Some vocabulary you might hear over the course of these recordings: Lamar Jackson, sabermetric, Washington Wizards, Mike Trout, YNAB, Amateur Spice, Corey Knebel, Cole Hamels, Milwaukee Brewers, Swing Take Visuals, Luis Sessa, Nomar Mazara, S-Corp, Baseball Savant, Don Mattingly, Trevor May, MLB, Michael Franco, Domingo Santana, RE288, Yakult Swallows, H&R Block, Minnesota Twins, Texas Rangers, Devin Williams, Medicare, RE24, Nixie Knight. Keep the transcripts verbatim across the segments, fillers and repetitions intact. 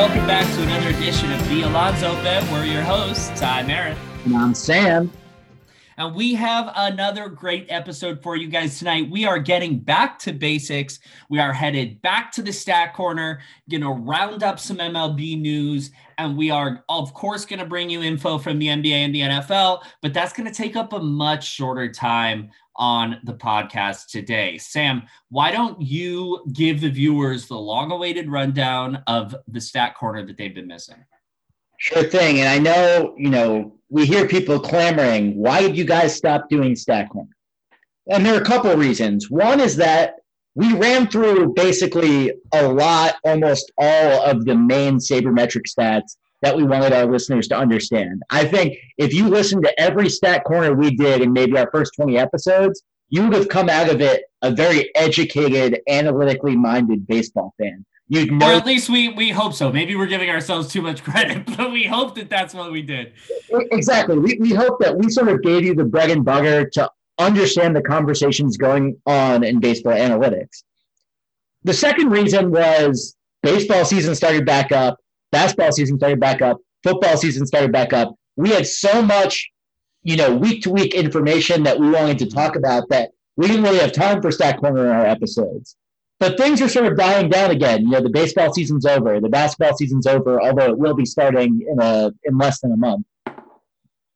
welcome back to another edition of The Alonso Bet. We're your hosts, I'm Aaron. And I'm Sam. And we have another great episode for you guys tonight. We are getting back to basics. We are headed back to the Stat Corner, going to round up some M L B news, and we are, of course, going to bring you info from the N B A and the N F L, but that's going to take up a much shorter time on the podcast today. Sam, why don't you give the viewers the long-awaited rundown of the Stat Corner that they've been missing? Sure thing. And I know, you know, we hear people clamoring, why did you guys stop doing Stat Corner? And there are a couple of reasons. One is that we ran through basically a lot, almost all of the main sabermetric stats that we wanted our listeners to understand. I think if you listened to every Stat Corner we did in maybe our first twenty episodes, you would have come out of it a very educated, analytically minded baseball fan. You'd know, or at least we we hope so. Maybe we're giving ourselves too much credit, but we hope that that's what we did. Exactly. We we hope that we sort of gave you the bread and butter to understand the conversations going on in baseball analytics. The second reason was baseball season started back up, basketball season started back up, football season started back up. We had so much, you know, week-to-week information that we wanted to talk about that we didn't really have time for Stat Corner in our episodes. But things are sort of dying down again. You know, the baseball season's over. The basketball season's over, although it will be starting in a in less than a month.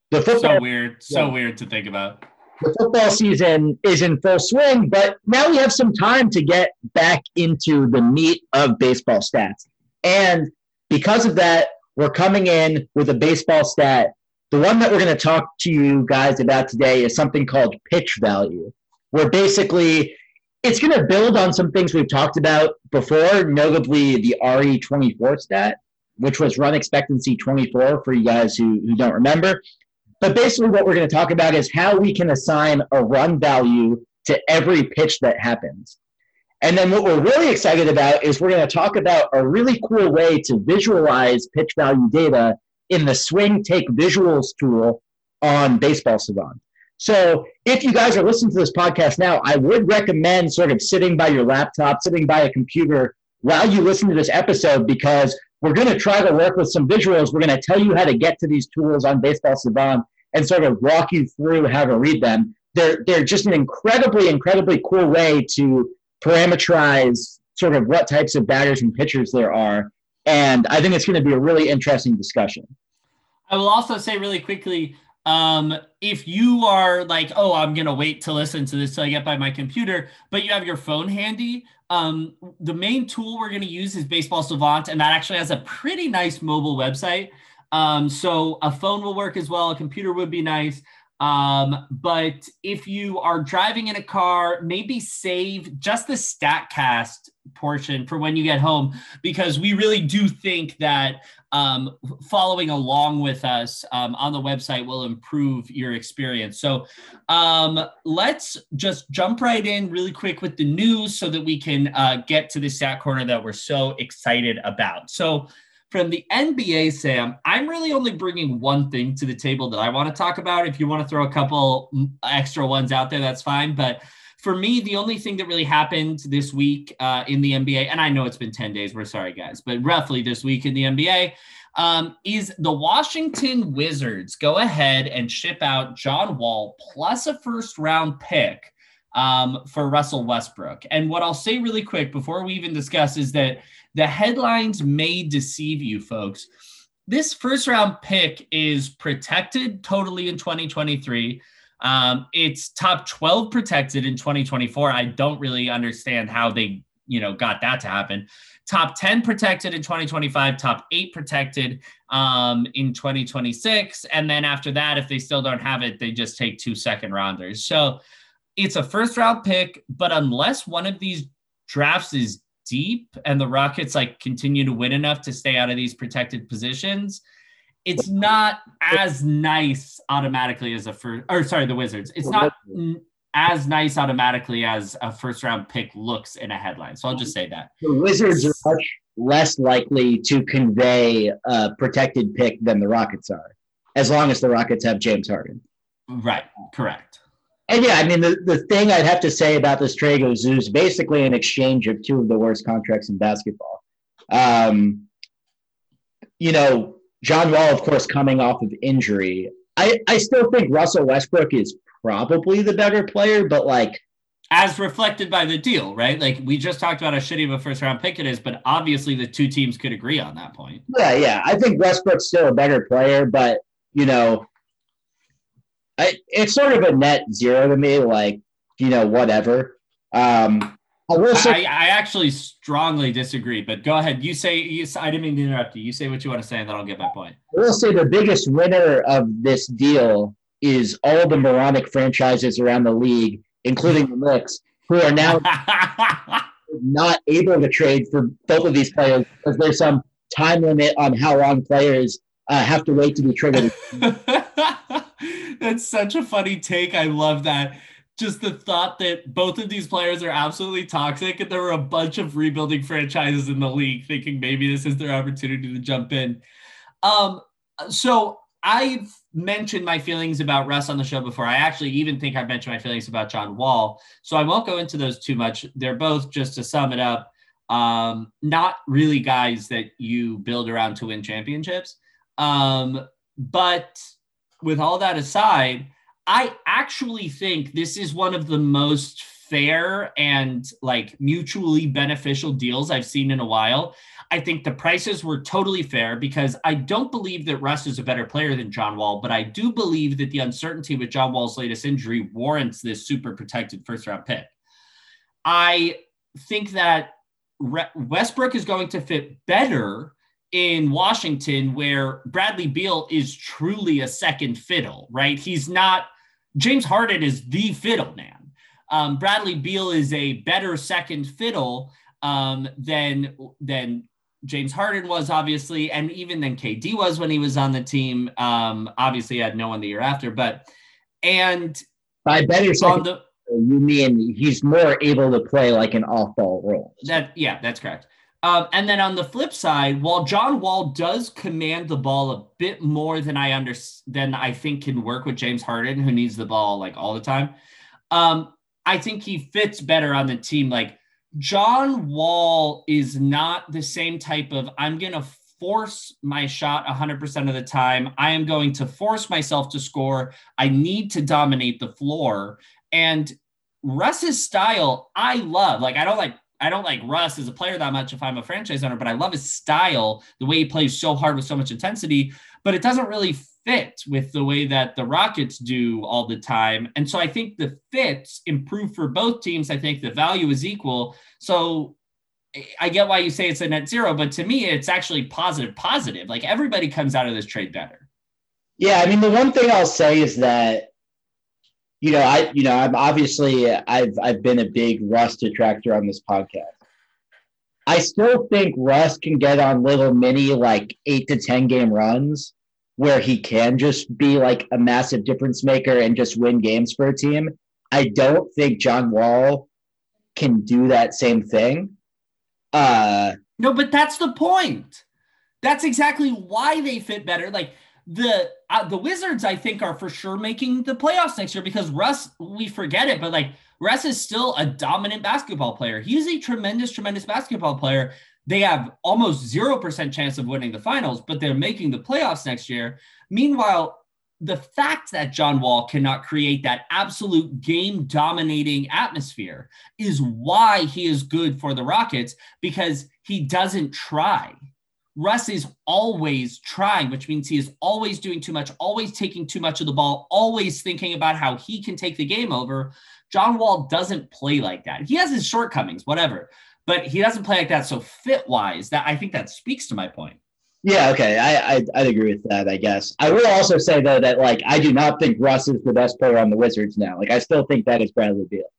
The football, so weird. So yeah. weird to think about. The football season is in full swing, but now we have some time to get back into the meat of baseball stats. And because of that, we're coming in with a baseball stat. The one that we're going to talk to you guys about today is something called pitch value, where basically – it's going to build on some things we've talked about before, notably the R E twenty-four stat, which was run expectancy twenty-four for you guys who, who don't remember. But basically what we're going to talk about is how we can assign a run value to every pitch that happens. And then what we're really excited about is we're going to talk about a really cool way to visualize pitch value data in the Swing Take Visuals tool on Baseball Savant. So if you guys are listening to this podcast now, I would recommend sort of sitting by your laptop, sitting by a computer while you listen to this episode, because we're going to try to work with some visuals. We're going to tell you how to get to these tools on Baseball Savant and sort of walk you through how to read them. They're, they're just an incredibly, incredibly cool way to parameterize sort of what types of batters and pitchers there are. And I think it's going to be a really interesting discussion. I will also say really quickly, Um, if you are like, oh, I'm going to wait to listen to this till I get by my computer, but you have your phone handy, um, the main tool we're going to use is Baseball Savant, and that actually has a pretty nice mobile website. Um, so a phone will work as well. A computer would be nice. Um, but if you are driving in a car, maybe save just the StatCast portion for when you get home, because we really do think that um, following along with us um, on the website will improve your experience. So um, let's just jump right in really quick with the news so that we can uh, get to the Stat Corner that we're so excited about. So from the N B A, Sam, I'm really only bringing one thing to the table that I want to talk about. If you want to throw a couple extra ones out there, that's fine. But for me, the only thing that really happened this week uh, in the N B A, and I know it's been ten days, we're sorry, guys, but roughly this week in the N B A, um, is the Washington Wizards go ahead and ship out John Wall plus a first-round pick um, for Russell Westbrook. And what I'll say really quick before we even discuss is that the headlines may deceive you, folks. This first round pick is protected totally in twenty twenty-three. Um, it's top twelve protected in twenty twenty-four. I don't really understand how they, you know, got that to happen. Top ten protected in twenty twenty-five, top eight protected um, in twenty twenty-six. And then after that, if they still don't have it, they just take two second rounders. So it's a first round pick, but unless one of these drafts is deep and the Rockets like continue to win enough to stay out of these protected positions, it's not as nice automatically as a first, or sorry, the Wizards. It's not as nice automatically as a first round pick looks in a headline. So I'll just say that. The Wizards are much less likely to convey a protected pick than the Rockets are, as long as the Rockets have James Harden. Right. Correct. And yeah, I mean, the, the thing I'd have to say about this trade is it was basically an exchange of two of the worst contracts in basketball. Um, you know, John Wall, of course, coming off of injury. I, I still think Russell Westbrook is probably the better player, but like, as reflected by the deal, right? Like we just talked about how shitty of a first round pick it is, but obviously the two teams could agree on that point. Yeah, yeah. I think Westbrook's still a better player, but you know, I, it's sort of a net zero to me. Like, you know, whatever. Um, I, will say- I, I actually strongly disagree, but go ahead. You say, you, I didn't mean to interrupt you. You say what you want to say, and then I'll get my point. I will say the biggest winner of this deal is all the moronic franchises around the league, including the Knicks, who are now not able to trade for both of these players because there's some time limit on how long players uh, have to wait to be traded. That's such a funny take. I love that. Just the thought that both of these players are absolutely toxic, and there were a bunch of rebuilding franchises in the league thinking maybe this is their opportunity to jump in. Um, so I've mentioned my feelings about Russ on the show before. I actually even think I mentioned my feelings about John Wall. So I won't go into those too much. They're both, just to sum it up, um, not really guys that you build around to win championships. Um, but with all that aside, I actually think this is one of the most fair and like mutually beneficial deals I've seen in a while. I think the prices were totally fair because I don't believe that Russ is a better player than John Wall, but I do believe that the uncertainty with John Wall's latest injury warrants this super protected first round pick. I think that Re- Westbrook is going to fit better in Washington, where Bradley Beal is truly a second fiddle, right? He's not, James Harden is the fiddle man. Um, Bradley Beal is a better second fiddle um, than, than James Harden was, obviously, and even than K D was when he was on the team. Um, obviously, I had no one the year after, but, and by better second, the, you mean he's more able to play like an off-ball role. That, yeah, that's correct. Um, and then on the flip side, while John Wall does command the ball a bit more than I under, than I think can work with James Harden, who needs the ball like all the time, um, I think he fits better on the team. Like John Wall is not the same type of, I'm going to force my shot one hundred percent of the time. I am going to force myself to score. I need to dominate the floor. And Russ's style, I love. Like, I don't like, I don't like Russ as a player that much if I'm a franchise owner, but I love his style, the way he plays so hard with so much intensity, but it doesn't really fit with the way that the Rockets do all the time. And so I think the fits improve for both teams. I think the value is equal. So I get why you say it's a net zero, but to me, it's actually positive, positive. Like everybody comes out of this trade better. Yeah. I mean, the one thing I'll say is that, You know, I you know, I'm obviously I've I've been a big Russ detractor on this podcast. I still think Russ can get on little mini like eight to ten game runs where he can just be like a massive difference maker and just win games for a team. I don't think John Wall can do that same thing. Uh, no, but that's the point. That's exactly why they fit better. Like the uh, the Wizards, I think, are for sure making the playoffs next year because Russ, we forget it, but like Russ is still a dominant basketball player. He's a tremendous, tremendous basketball player. They have almost zero percent chance of winning the finals, but they're making the playoffs next year. Meanwhile, the fact that John Wall cannot create that absolute game-dominating atmosphere is why he is good for the Rockets, because he doesn't try. Russ is always trying, which means he is always doing too much, always taking too much of the ball, always thinking about how he can take the game over. John Wall doesn't play like that. He has his shortcomings, whatever, but he doesn't play like that. So fit-wise, that I think that speaks to my point. Yeah, okay. I, I, I'd agree with that, I guess. I will also say, though, that like I do not think Russ is the best player on the Wizards now. Like I still think that is Bradley Beal,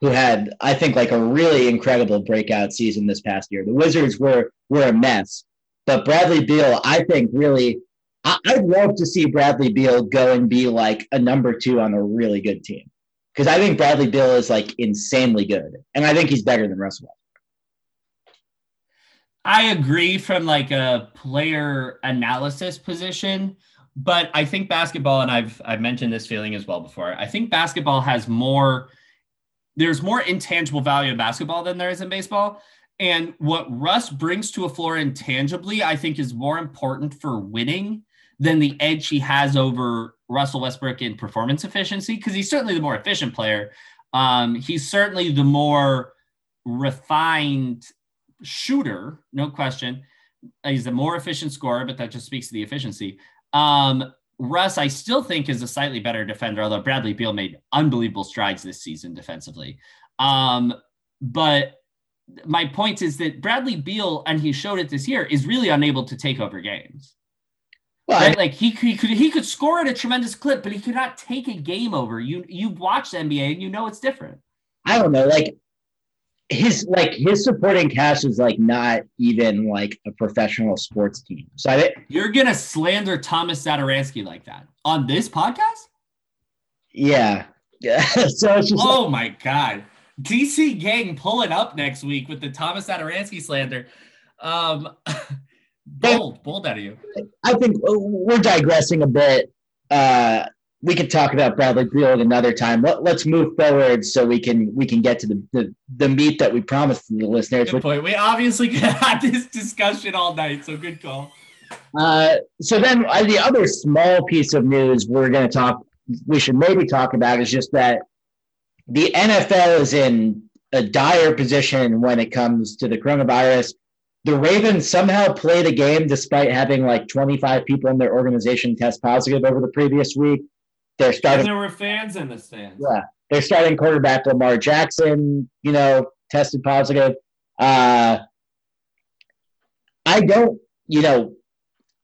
who had, I think, like a really incredible breakout season this past year. The Wizards were were a mess. But Bradley Beal, I think really, I, I'd love to see Bradley Beal go and be like a number two on a really good team. Because I think Bradley Beal is like insanely good. And I think he's better than Russell Westbrook. I agree from like a player analysis position. But I think basketball, and I've I've mentioned this feeling as well before, I think basketball has more, there's more intangible value in basketball than there is in baseball. And what Russ brings to a floor intangibly, I think, is more important for winning than the edge he has over Russell Westbrook in performance efficiency, because he's certainly the more efficient player. Um, he's certainly the more refined shooter, no question. He's a more efficient scorer, but that just speaks to the efficiency. Um, Russ, I still think, is a slightly better defender, although Bradley Beal made unbelievable strides this season defensively. Um, but my point is that Bradley Beal, and he showed it this year, is really unable to take over games. Well, right? I, like he, he could he could score at a tremendous clip, but he could not take a game over. You you've watched the N B A and you know it's different. I don't know, like his like his supporting cast is like not even like a professional sports team. So I think you're gonna slander Thomas Satoransky like that on this podcast? Yeah. Yeah. So it's just oh like, my God. D C gang pull it up next week with the Thomas Satoransky slander. Um, bold, bold out of you. I think we're digressing a bit. Uh, we could talk about Bradley Beal at another time. Let, let's move forward so we can we can get to the the, the meat that we promised to the listeners. Good point. We obviously could have this discussion all night, so good call. Uh, so then uh, the other small piece of news we're going to talk, we should maybe talk about is just that the N F L is in a dire position when it comes to the coronavirus. The Ravens somehow played a game despite having like twenty-five people in their organization test positive over the previous week. They're starting. And there were fans in the stands. Yeah, they're starting quarterback Lamar Jackson, you know, tested positive. Uh, I don't, you know,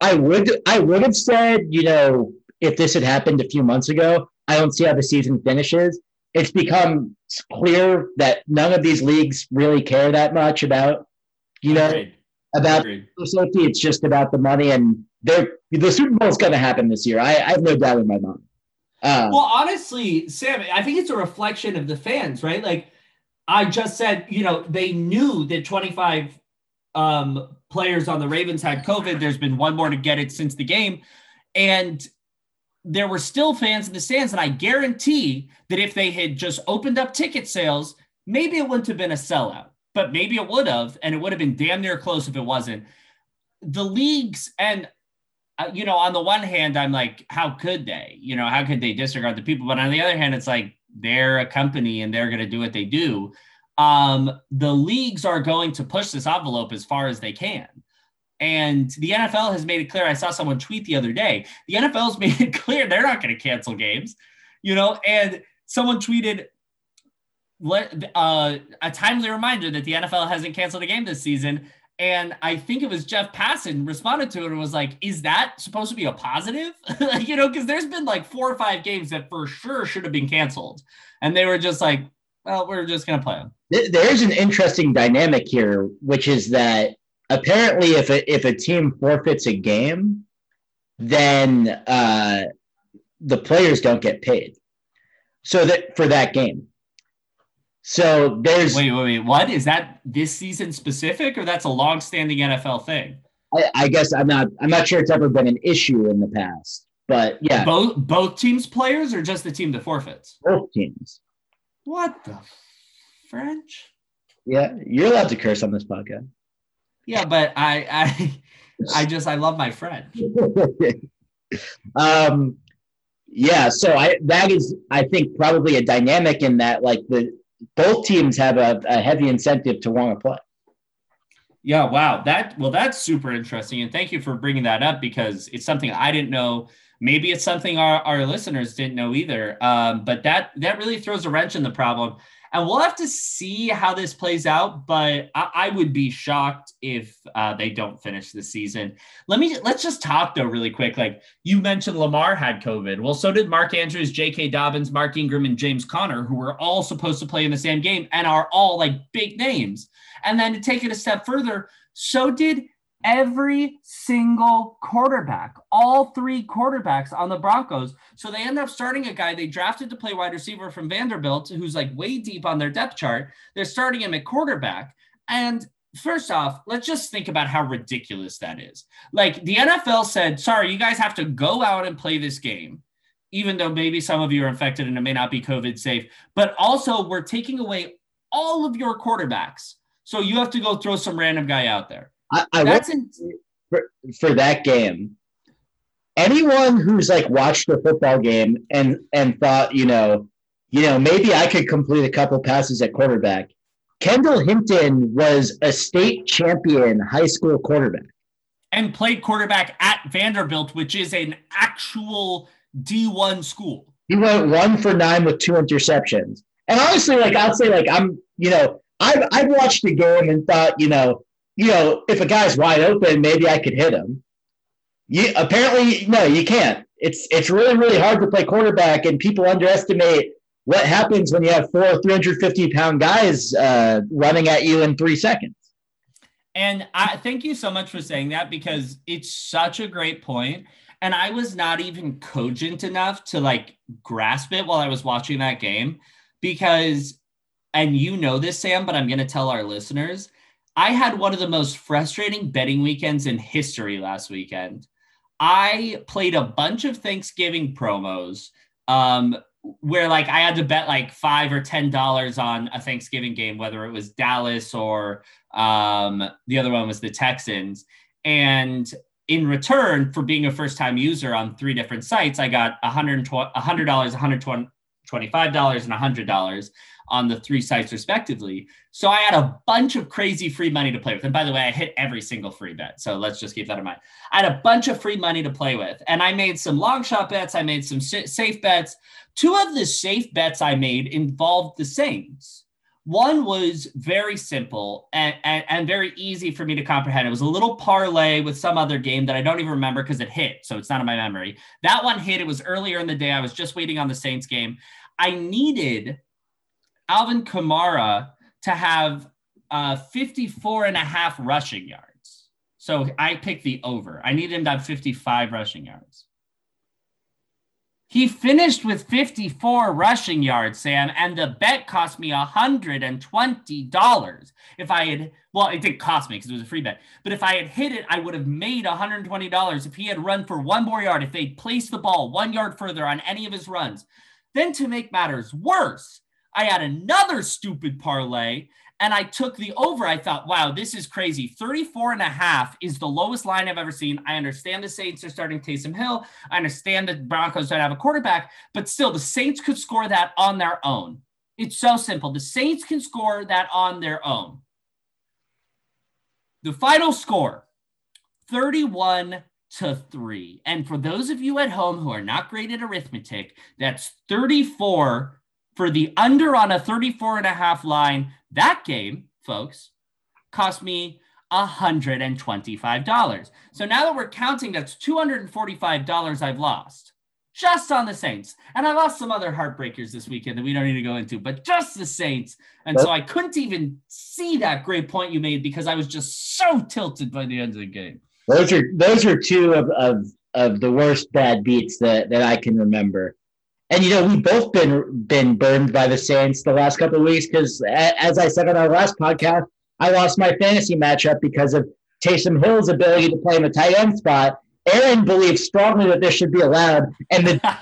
I would, I would have said, you know, if this had happened a few months ago, I don't see how the season finishes. It's become clear that none of these leagues really care that much about, you know, Agreed. about Agreed. safety. It's just about the money, and the Super Bowl is going to happen this year. I, I have no doubt in my mind. Uh, well, honestly, Sam, I think it's a reflection of the fans, right? Like I just said, you know, they knew that twenty-five um, players on the Ravens had COVID. There's been one more to get it since the game, and there were still fans in the stands, and I guarantee that if they had just opened up ticket sales, maybe it wouldn't have been a sellout, but maybe it would have, and it would have been damn near close if it wasn't. The leagues, and, uh, you know, on the one hand, I'm like, how could they? You know, how could they disregard the people? But on the other hand, it's like they're a company and they're going to do what they do. Um, the leagues are going to push this envelope as far as they can. And the N F L has made it clear. I saw someone tweet the other day, the N F L's made it clear they're not going to cancel games, you know, and someone tweeted uh, a timely reminder that the N F L hasn't canceled a game this season. And I think it was Jeff Passan responded to it and was like, is that supposed to be a positive? like, you know, because there's been like four or five games that for sure should have been canceled. And they were just like, well, we're just going to play them. There's an interesting dynamic here, which is that apparently, if a, if a team forfeits a game, then uh, the players don't get paid. So that for that game. So there's wait, wait, wait. What is that? This season specific, or that's a long-standing N F L thing? I, I guess I'm not. I'm not sure it's ever been an issue in the past, but yeah. Both both teams' players, or just the team that forfeits? Both teams. What the French? Yeah, you're allowed to curse on this podcast. Yeah, but I, I, I just, I love my friend. um, yeah. So I, that is, I think probably a dynamic in that, like the, both teams have a, a heavy incentive to want to play. Yeah. Wow. That, well, that's super interesting. And thank you for bringing that up because it's something I didn't know. Maybe it's something our, our listeners didn't know either. Um, but that, that really throws a wrench in the problem. And we'll have to see how this plays out, but I, I would be shocked if uh, they don't finish the season. Let me let's just talk though really quick. Like you mentioned, Lamar had COVID. Well, so did Mark Andrews, J K. Dobbins, Mark Ingram, and James Conner, who were all supposed to play in the same game and are all like big names. And then to take it a step further, so did every single quarterback, all three quarterbacks on the Broncos. So they end up starting a guy they drafted to play wide receiver from Vanderbilt, who's like way deep on their depth chart. They're starting him at quarterback. And first off, let's just think about how ridiculous that is. Like the N F L said, sorry, you guys have to go out and play this game, even though maybe some of you are infected and it may not be COVID safe, but also we're taking away all of your quarterbacks. So you have to go throw some random guy out there. I, I That's in- for, for that game. Anyone who's like watched a football game and, and thought, you know, you know, maybe I could complete a couple passes at quarterback. Kendall Hinton was a state champion high school quarterback. And played quarterback at Vanderbilt, which is an actual D one school. He went one for nine with two interceptions. And honestly, like I'll say, like I'm, you know, I've I've watched the game and thought, you know, you know, if a guy's wide open, maybe I could hit him. You apparently no, you can't. It's it's really really hard to play quarterback, and people underestimate what happens when you have four three hundred fifty pound guys uh, running at you in three seconds. And I thank you so much for saying that, because it's such a great point. And I was not even cogent enough to like grasp it while I was watching that game, because, and you know this, Sam, but I'm going to tell our listeners, I had one of the most frustrating betting weekends in history last weekend. I played a bunch of Thanksgiving promos um, where like I had to bet like five dollars or ten dollars on a Thanksgiving game, whether it was Dallas or um, the other one was the Texans. And in return for being a first-time user on three different sites, I got one hundred dollars, one hundred twenty-five dollars, and one hundred dollars on the three sites respectively. So I had a bunch of crazy free money to play with. And by the way, I hit every single free bet. So let's just keep that in mind. I had a bunch of free money to play with. And I made some long shot bets. I made some safe bets. Two of the safe bets I made involved the Saints. One was very simple and, and, and very easy for me to comprehend. It was a little parlay with some other game that I don't even remember because it hit, so it's not in my memory. That one hit. It was earlier in the day. I was just waiting on the Saints game. I needed Alvin Kamara to have uh, fifty-four and a half rushing yards. So I picked the over. I needed him to have fifty-five rushing yards. He finished with fifty-four rushing yards, Sam, and the bet cost me one hundred twenty dollars. If I had, well, it didn't cost me because it was a free bet, but if I had hit it, I would have made one hundred twenty dollars if he had run for one more yard, if they'd placed the ball one yard further on any of his runs. Then to make matters worse, I had another stupid parlay and I took the over. I thought, wow, this is crazy. thirty-four and a half is the lowest line I've ever seen. I understand the Saints are starting Taysom Hill. I understand the Broncos don't have a quarterback, but still the Saints could score that on their own. It's so simple. The Saints can score that on their own. The final score, thirty-one to three. And for those of you at home who are not great at arithmetic, that's thirty-four for the under on a thirty-four and a half line. That game, folks, cost me one hundred twenty-five dollars. So now that we're counting, that's two hundred forty-five dollars I've lost just on the Saints. And I lost some other heartbreakers this weekend that we don't need to go into, but just the Saints. And so I couldn't even see that great point you made because I was just so tilted by the end of the game. Those are those are two of of, of the worst bad beats that, that I can remember. And, you know, we've both been been burned by the Saints the last couple of weeks because, as I said on our last podcast, I lost my fantasy matchup because of Taysom Hill's ability to play in the tight end spot. Aaron believes strongly that this should be allowed, and the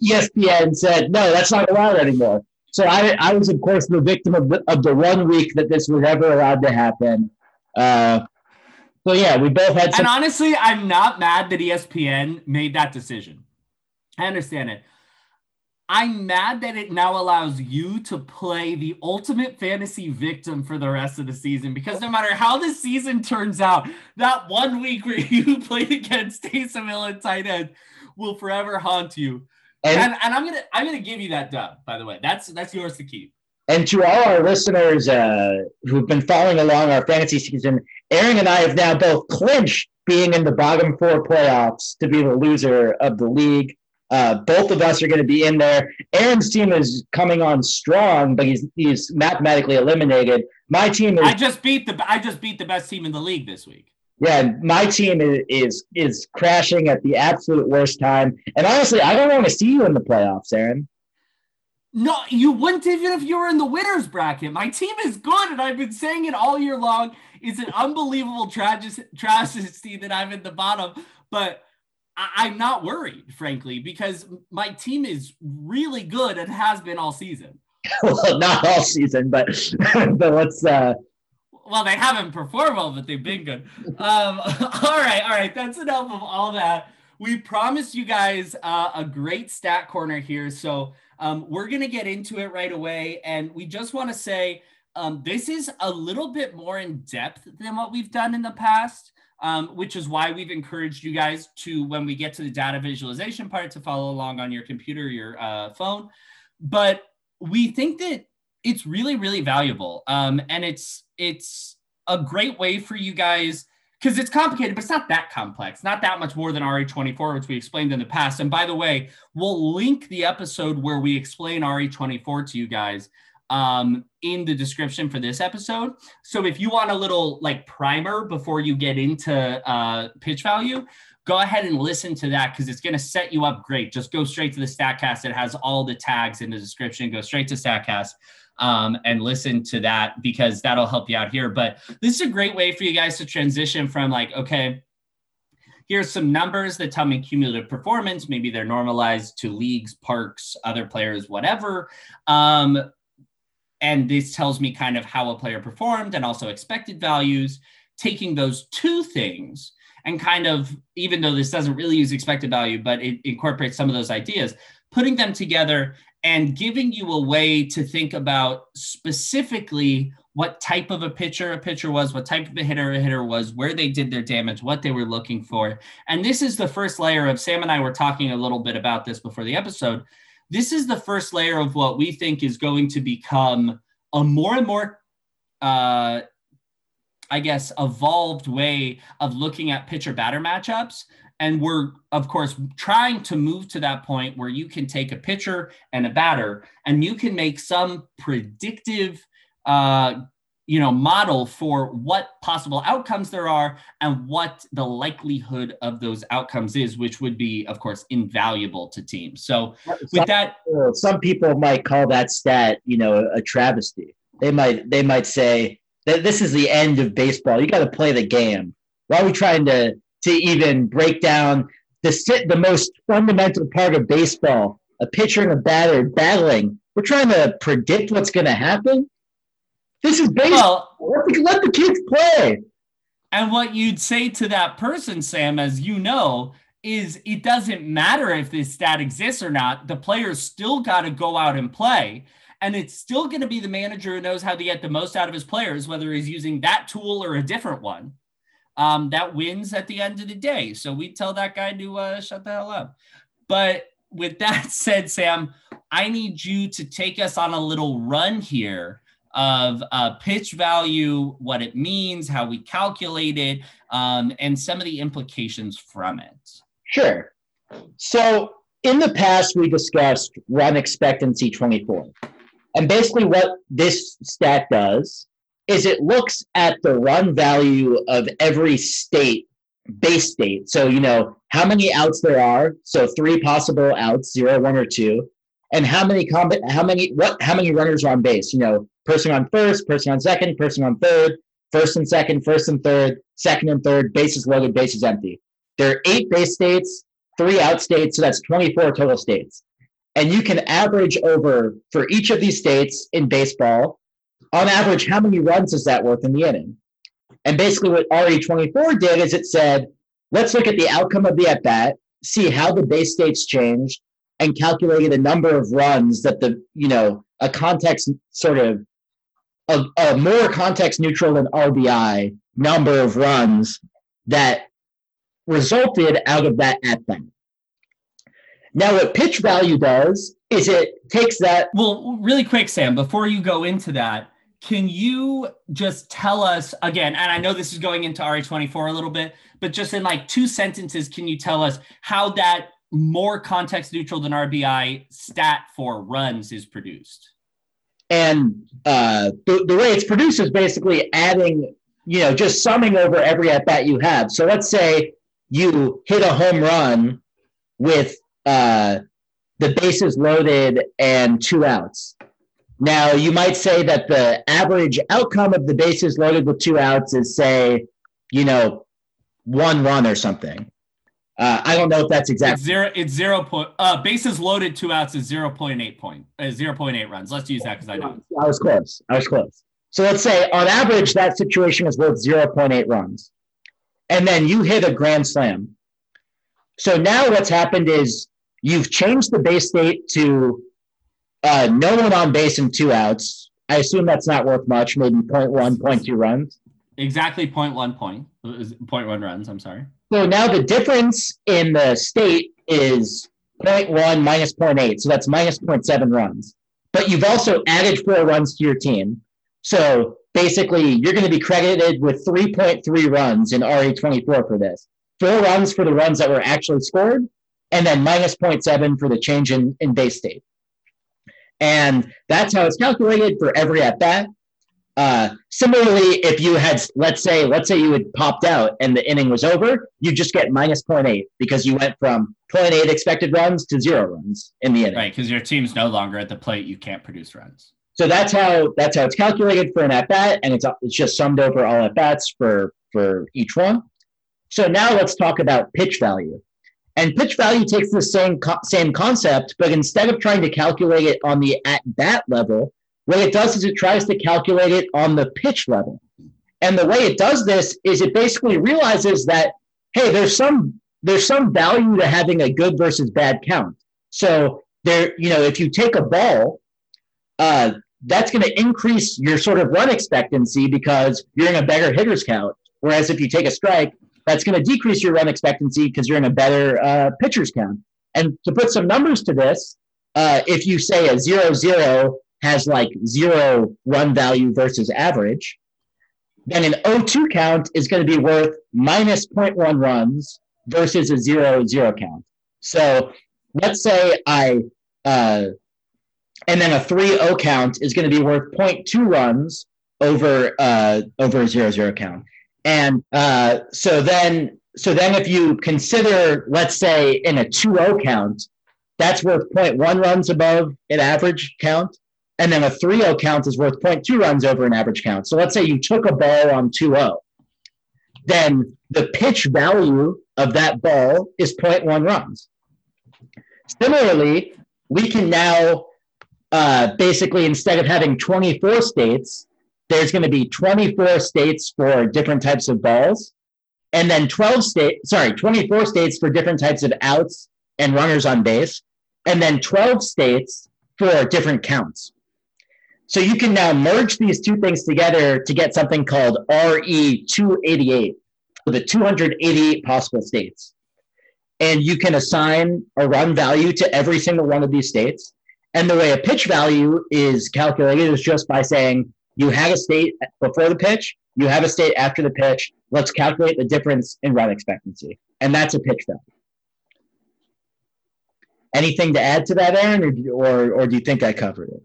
E S P N said, no, that's not allowed anymore. So I, I was, of course, the victim of the, of the one week that this was ever allowed to happen. Uh, so, yeah, we both had some- And honestly, I'm not mad that E S P N made that decision. I understand it. I'm mad that it now allows you to play the ultimate fantasy victim for the rest of the season, because no matter how the season turns out, that one week where you played against Taysom Hill at tight end will forever haunt you. And, and, and I'm gonna I'm gonna give you that dub, by the way. That's that's yours to keep. And to all our listeners uh, who've been following along our fantasy season, Aaron and I have now both clinched being in the bottom four playoffs to be the loser of the league. Uh, both of us are going to be in there. Aaron's team is coming on strong, but he's he's mathematically eliminated. My team is. I just beat the I just beat the best team in the league this week. Yeah, my team is is, is crashing at the absolute worst time. And honestly, I don't want to see you in the playoffs, Aaron. No, you wouldn't even if you were in the winner's bracket. My team is good, and I've been saying it all year long. It's an unbelievable tragedy tragedy that I'm in the bottom, but. I'm not worried, frankly, because my team is really good and has been all season. Well, not all season, but but let's uh, Well, they haven't performed well, but they've been good. Um, all right. All right. That's enough of all that. We promised you guys uh, a great stat corner here. So um, we're going to get into it right away. And we just want to say um, this is a little bit more in depth than what we've done in the past, um, which is why we've encouraged you guys to, when we get to the data visualization part, to follow along on your computer or your uh, phone. But we think that it's really, really valuable. Um, and it's it's a great way for you guys, because it's complicated, but it's not that complex, not that much more than R E twenty-four, which we explained in the past. And by the way, we'll link the episode where we explain R E twenty-four to you guys um, in the description for this episode. So if you want a little like primer before you get into uh, pitch value, go ahead and listen to that, because it's going to set you up great. Just go straight to the StatCast. It has all the tags in the description. Go straight to StatCast. Um, and listen to that, because that'll help you out here. But this is a great way for you guys to transition from like, okay, here's some numbers that tell me cumulative performance. Maybe they're normalized to leagues, parks, other players, whatever. Um, and this tells me kind of how a player performed and also expected values, taking those two things and kind of, even though this doesn't really use expected value, but it incorporates some of those ideas, putting them together and giving you a way to think about specifically what type of a pitcher a pitcher was, what type of a hitter a hitter was, where they did their damage, what they were looking for. And this is the first layer of, Sam and I were talking a little bit about this before the episode. This is the first layer of what we think is going to become a more and more, uh, I guess, evolved way of looking at pitcher-batter matchups. And we're, of course, trying to move to that point where you can take a pitcher and a batter and you can make some predictive, uh, you know, model for what possible outcomes there are and what the likelihood of those outcomes is, which would be, of course, invaluable to teams. So some, with that, some people might call that stat, you know, a travesty. They might, they might say that this is the end of baseball. You got to play the game. Why are we trying to, to even break down the, the most fundamental part of baseball, a pitcher and a batter battling? We're trying to predict what's going to happen. This is baseball. Well, let, the, let the kids play. And what you'd say to that person, Sam, as you know, is it doesn't matter if this stat exists or not. The player's still got to go out and play. And it's still going to be the manager who knows how to get the most out of his players, whether he's using that tool or a different one. Um, that wins at the end of the day. So we tell that guy to uh, shut the hell up. But with that said, Sam, I need you to take us on a little run here of uh, pitch value, what it means, how we calculate it, um, and some of the implications from it. Sure. So in the past, we discussed run expectancy twenty-four. And basically what this stat does is it looks at the run value of every state, base state. So, you know, how many outs there are. So three possible outs, zero, one, or two. And how many, com- how many, what, how many runners are on base? You know, person on first, person on second, person on third, first and second, first and third, second and third, bases loaded, bases empty. There are eight base states, three out states. So that's twenty-four total states. And you can average over for each of these states in baseball, on average, how many runs is that worth in the inning? And basically what R E twenty-four did is it said, let's look at the outcome of the at-bat, see how the base states changed, and calculated the number of runs that the, you know, a context sort of, a, a more context neutral than R B I number of runs that resulted out of that at-bat. Now, what pitch value does is it takes that... Well, really quick, Sam, before you go into that, can you just tell us again, and I know this is going into R E twenty-four a little bit, but just in like two sentences, can you tell us how that more context neutral than R B I stat for runs is produced? And uh, the, the way it's produced is basically adding, you know, just summing over every at-bat you have. So let's say you hit a home run with uh, the bases loaded and two outs. Now, you might say that the average outcome of the bases loaded with two outs is, say, you know, one run or something. Uh, I don't know if that's exactly. It's zero. It's zero point. Uh, bases loaded, two outs is zero point eight point. Uh, zero point eight runs. Let's use that because I know. I was close. I was close. So let's say on average, that situation is worth zero point eight runs. And then you hit a grand slam. So now what's happened is you've changed the base state to uh, no one on base and two outs. I assume that's not worth much, maybe zero point one, zero point two runs. Exactly zero point one point, zero point one runs, I'm sorry. So now the difference in the state is zero point one minus zero point eight. So that's minus zero point seven runs. But you've also added four runs to your team. So basically, you're going to be credited with three point three runs in R E twenty-four for this. Four runs for the runs that were actually scored, and then minus zero point seven for the change in, in base state. And that's how it's calculated for every at-bat. Uh, similarly, if you had, let's say, let's say you had popped out and the inning was over, you just get minus zero point eight because you went from zero point eight expected runs to zero runs in the inning. Right, because your team's no longer at the plate. You can't produce runs. So that's how that's how it's calculated for an at-bat, and it's it's just summed over all at-bats for, for each one. So now let's talk about pitch value. And pitch value takes the same co- same concept, but instead of trying to calculate it on the at-bat level, what it does is it tries to calculate it on the pitch level. And the way it does this is it basically realizes that, hey, there's some there's some value to having a good versus bad count. So there, you know, if you take a ball, uh, that's going to increase your sort of run expectancy because you're in a better hitter's count. Whereas if you take a strike, that's going to decrease your run expectancy because you're in a better uh, pitcher's count. And to put some numbers to this, uh, if you say a zero zero has like zero run value versus average, then an oh two count is going to be worth minus zero point one runs versus a zero zero count. So let's say I, uh, and then a three oh count is going to be worth zero point two runs over uh, over a zero zero count. And uh, so then, so then, if you consider, let's say, in a two oh count, that's worth zero point one runs above an average count, and then a three oh count is worth zero point two runs over an average count. So let's say you took a ball on two oh, then the pitch value of that ball is zero point one runs. Similarly, we can now uh, basically, instead of having twenty-four states, there's going to be twenty-four states for different types of balls, and then twelve states, sorry, twenty-four states for different types of outs and runners on base, and then twelve states for different counts. So you can now merge these two things together to get something called R E two eighty-eight for the two hundred eighty-eight possible states. And you can assign a run value to every single one of these states. And the way a pitch value is calculated is just by saying, you have a state before the pitch, you have a state after the pitch, let's calculate the difference in run expectancy. And that's a pitch value. Anything to add to that, Aaron, or or, or do you think I covered it?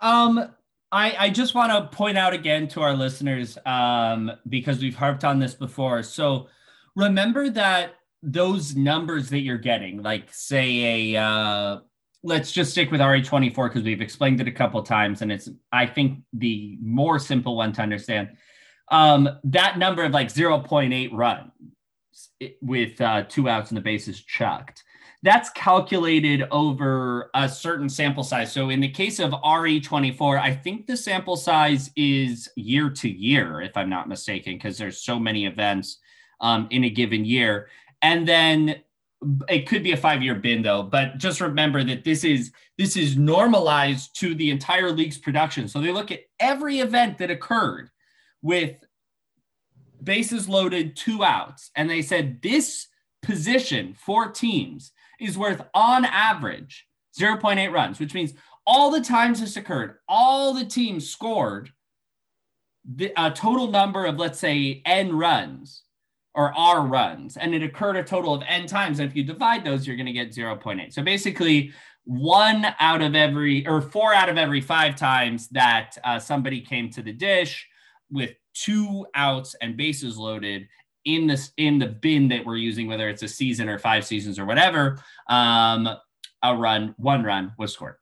Um, I, I just want to point out again to our listeners, um, because we've harped on this before. So remember that those numbers that you're getting, like say a... Uh, let's just stick with R E twenty-four because we've explained it a couple of times, and it's, I think, the more simple one to understand. Um, that number of like zero point eight runs with uh, two outs and the bases chucked, that's calculated over a certain sample size. So in the case of R E twenty-four, I think the sample size is year to year, if I'm not mistaken, because there's so many events um, in a given year. And then it could be a five-year bin, though, but just remember that this is this is normalized to the entire league's production. So they look at every event that occurred with bases loaded, two outs, and they said this position for teams is worth, on average, zero point eight runs, which means all the times this occurred, all the teams scored the, a total number of, let's say, N runs, or R runs, and it occurred a total of N times. And if you divide those, you're going to get zero point eight. So basically one out of every, or four out of every five times that uh, somebody came to the dish with two outs and bases loaded in this, in the bin that we're using, whether it's a season or five seasons or whatever, um, a run, one run was scored.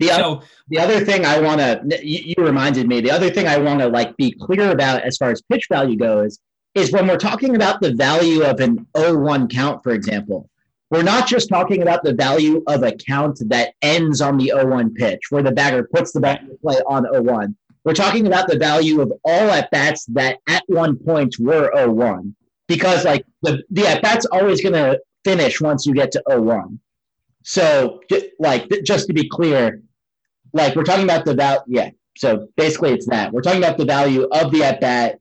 The other, so, the other thing I want to, you, you reminded me, the other thing I want to like be clear about as far as pitch value goes is when we're talking about the value of an oh one count, for example, we're not just talking about the value of a count that ends on the oh one pitch, where the batter puts the batter play on oh one. We're talking about the value of all at-bats that at one point were oh one, because like the, the at-bat's always going to finish once you get to oh one. So like, just to be clear, like we're talking about the value. Yeah. So basically it's that we're talking about the value of the at-bat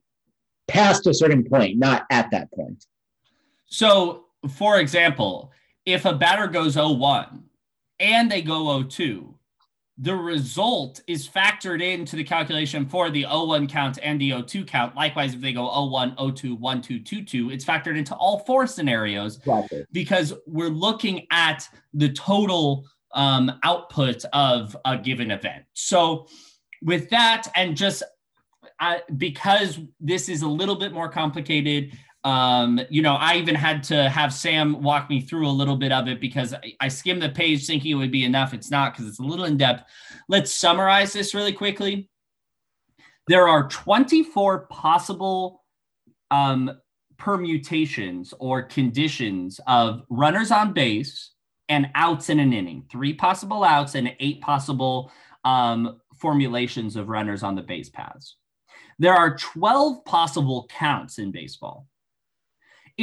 past a certain point, not at that point. So for example, if a batter goes oh one and they go oh two, the result is factored into the calculation for the oh one count and the oh two count. Likewise, if they go oh one, oh two, one two, two two, it's factored into all four scenarios, exactly, because we're looking at the total um, output of a given event. So with that, and just uh, because this is a little bit more complicated, Um, you know, I even had to have Sam walk me through a little bit of it because I, I skimmed the page thinking it would be enough. It's not, because it's a little in depth. Let's summarize this really quickly. There are twenty-four possible um, permutations or conditions of runners on base and outs in an inning, three possible outs and eight possible um, formulations of runners on the base paths. There are twelve possible counts in baseball.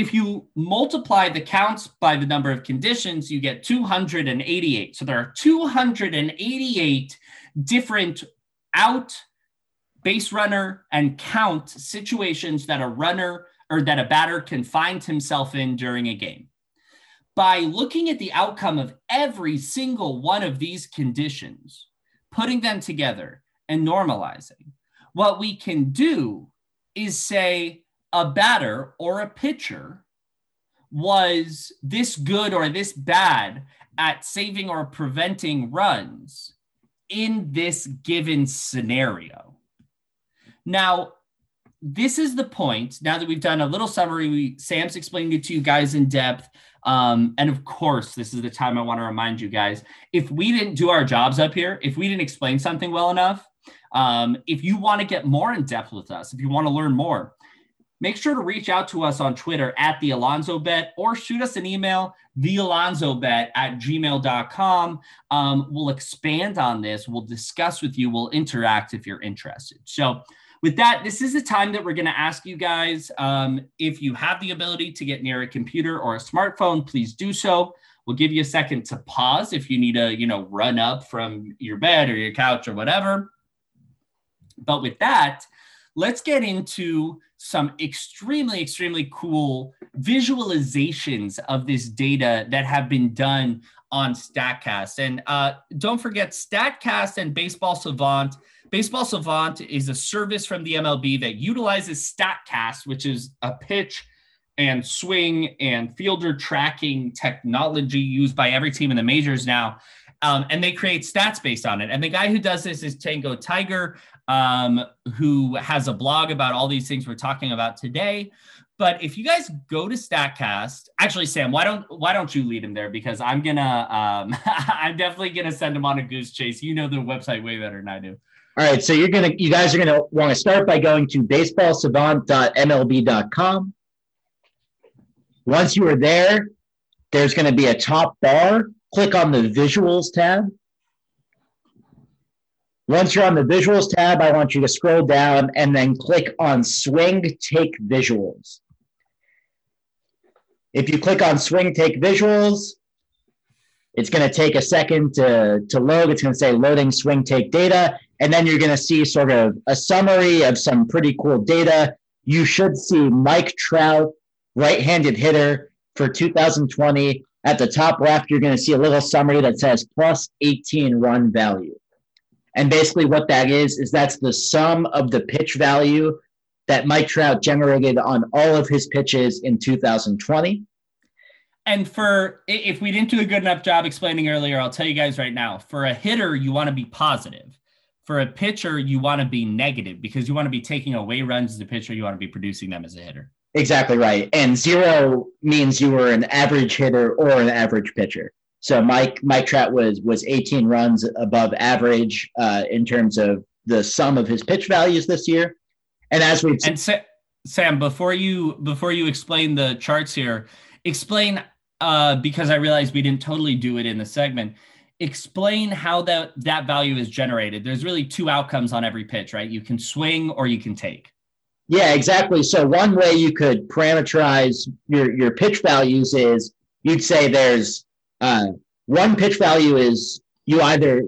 If you multiply the counts by the number of conditions, you get two hundred eighty-eight. So there are two hundred eighty-eight different out, base runner, and count situations that a runner or that a batter can find himself in during a game. By looking at the outcome of every single one of these conditions, putting them together and normalizing, what we can do is say, a batter or a pitcher was this good or this bad at saving or preventing runs in this given scenario. Now, this is the point. Now that we've done a little summary, we, Sam's explaining it to you guys in depth. Um, and of course, this is the time I want to remind you guys, if we didn't do our jobs up here, if we didn't explain something well enough, um, if you want to get more in depth with us, if you want to learn more, make sure to reach out to us on Twitter at The Alonso Bet, or shoot us an email, the alonso bet at gmail dot com. Um, we'll expand on this. We'll discuss with you. We'll interact if you're interested. So with that, this is the time that we're going to ask you guys, um, if you have the ability to get near a computer or a smartphone, please do so. We'll give you a second to pause if you need to, you know, run up from your bed or your couch or whatever. But with that, let's get into some extremely, extremely cool visualizations of this data that have been done on StatCast. And uh, don't forget StatCast and Baseball Savant. Baseball Savant is a service from the M L B that utilizes StatCast, which is a pitch and swing and fielder tracking technology used by every team in the majors now. Um, and they create stats based on it. And the guy who does this is Tango Tiger, um, who has a blog about all these things we're talking about today. But if you guys go to StatCast, actually, Sam, why don't why don't you lead him there? Because I'm gonna, um, I'm definitely gonna send him on a goose chase. You know the website way better than I do. All right, so you're gonna, you guys are gonna want to start by going to baseball savant dot m l b dot com. Once you are there, there's gonna be a top bar. Click on the Visuals tab. Once you're on the Visuals tab, I want you to scroll down and then click on Swing Take Visuals. If you click on Swing Take Visuals, it's going to take a second to, to load. It's going to say loading swing take data. And then you're going to see sort of a summary of some pretty cool data. You should see Mike Trout, right-handed hitter for two thousand twenty. At the top left, you're going to see a little summary that says plus eighteen run value. And basically what that is, is that's the sum of the pitch value that Mike Trout generated on all of his pitches in two thousand twenty. And for, if we didn't do a good enough job explaining earlier, I'll tell you guys right now, for a hitter, you want to be positive. For a pitcher, you want to be negative because you want to be taking away runs as a pitcher. You want to be producing them as a hitter. Exactly right. And zero means you were an average hitter or an average pitcher. So Mike Mike Trout was was eighteen runs above average uh, in terms of the sum of his pitch values this year. And as we and Sa- Sam, before you before you explain the charts here, explain uh, because I realized we didn't totally do it in the segment. explain how that, that value is generated. There's really two outcomes on every pitch, right? You can swing or you can take. Yeah, exactly. So one way you could parameterize your, your pitch values is you'd say there's uh, one pitch value is you either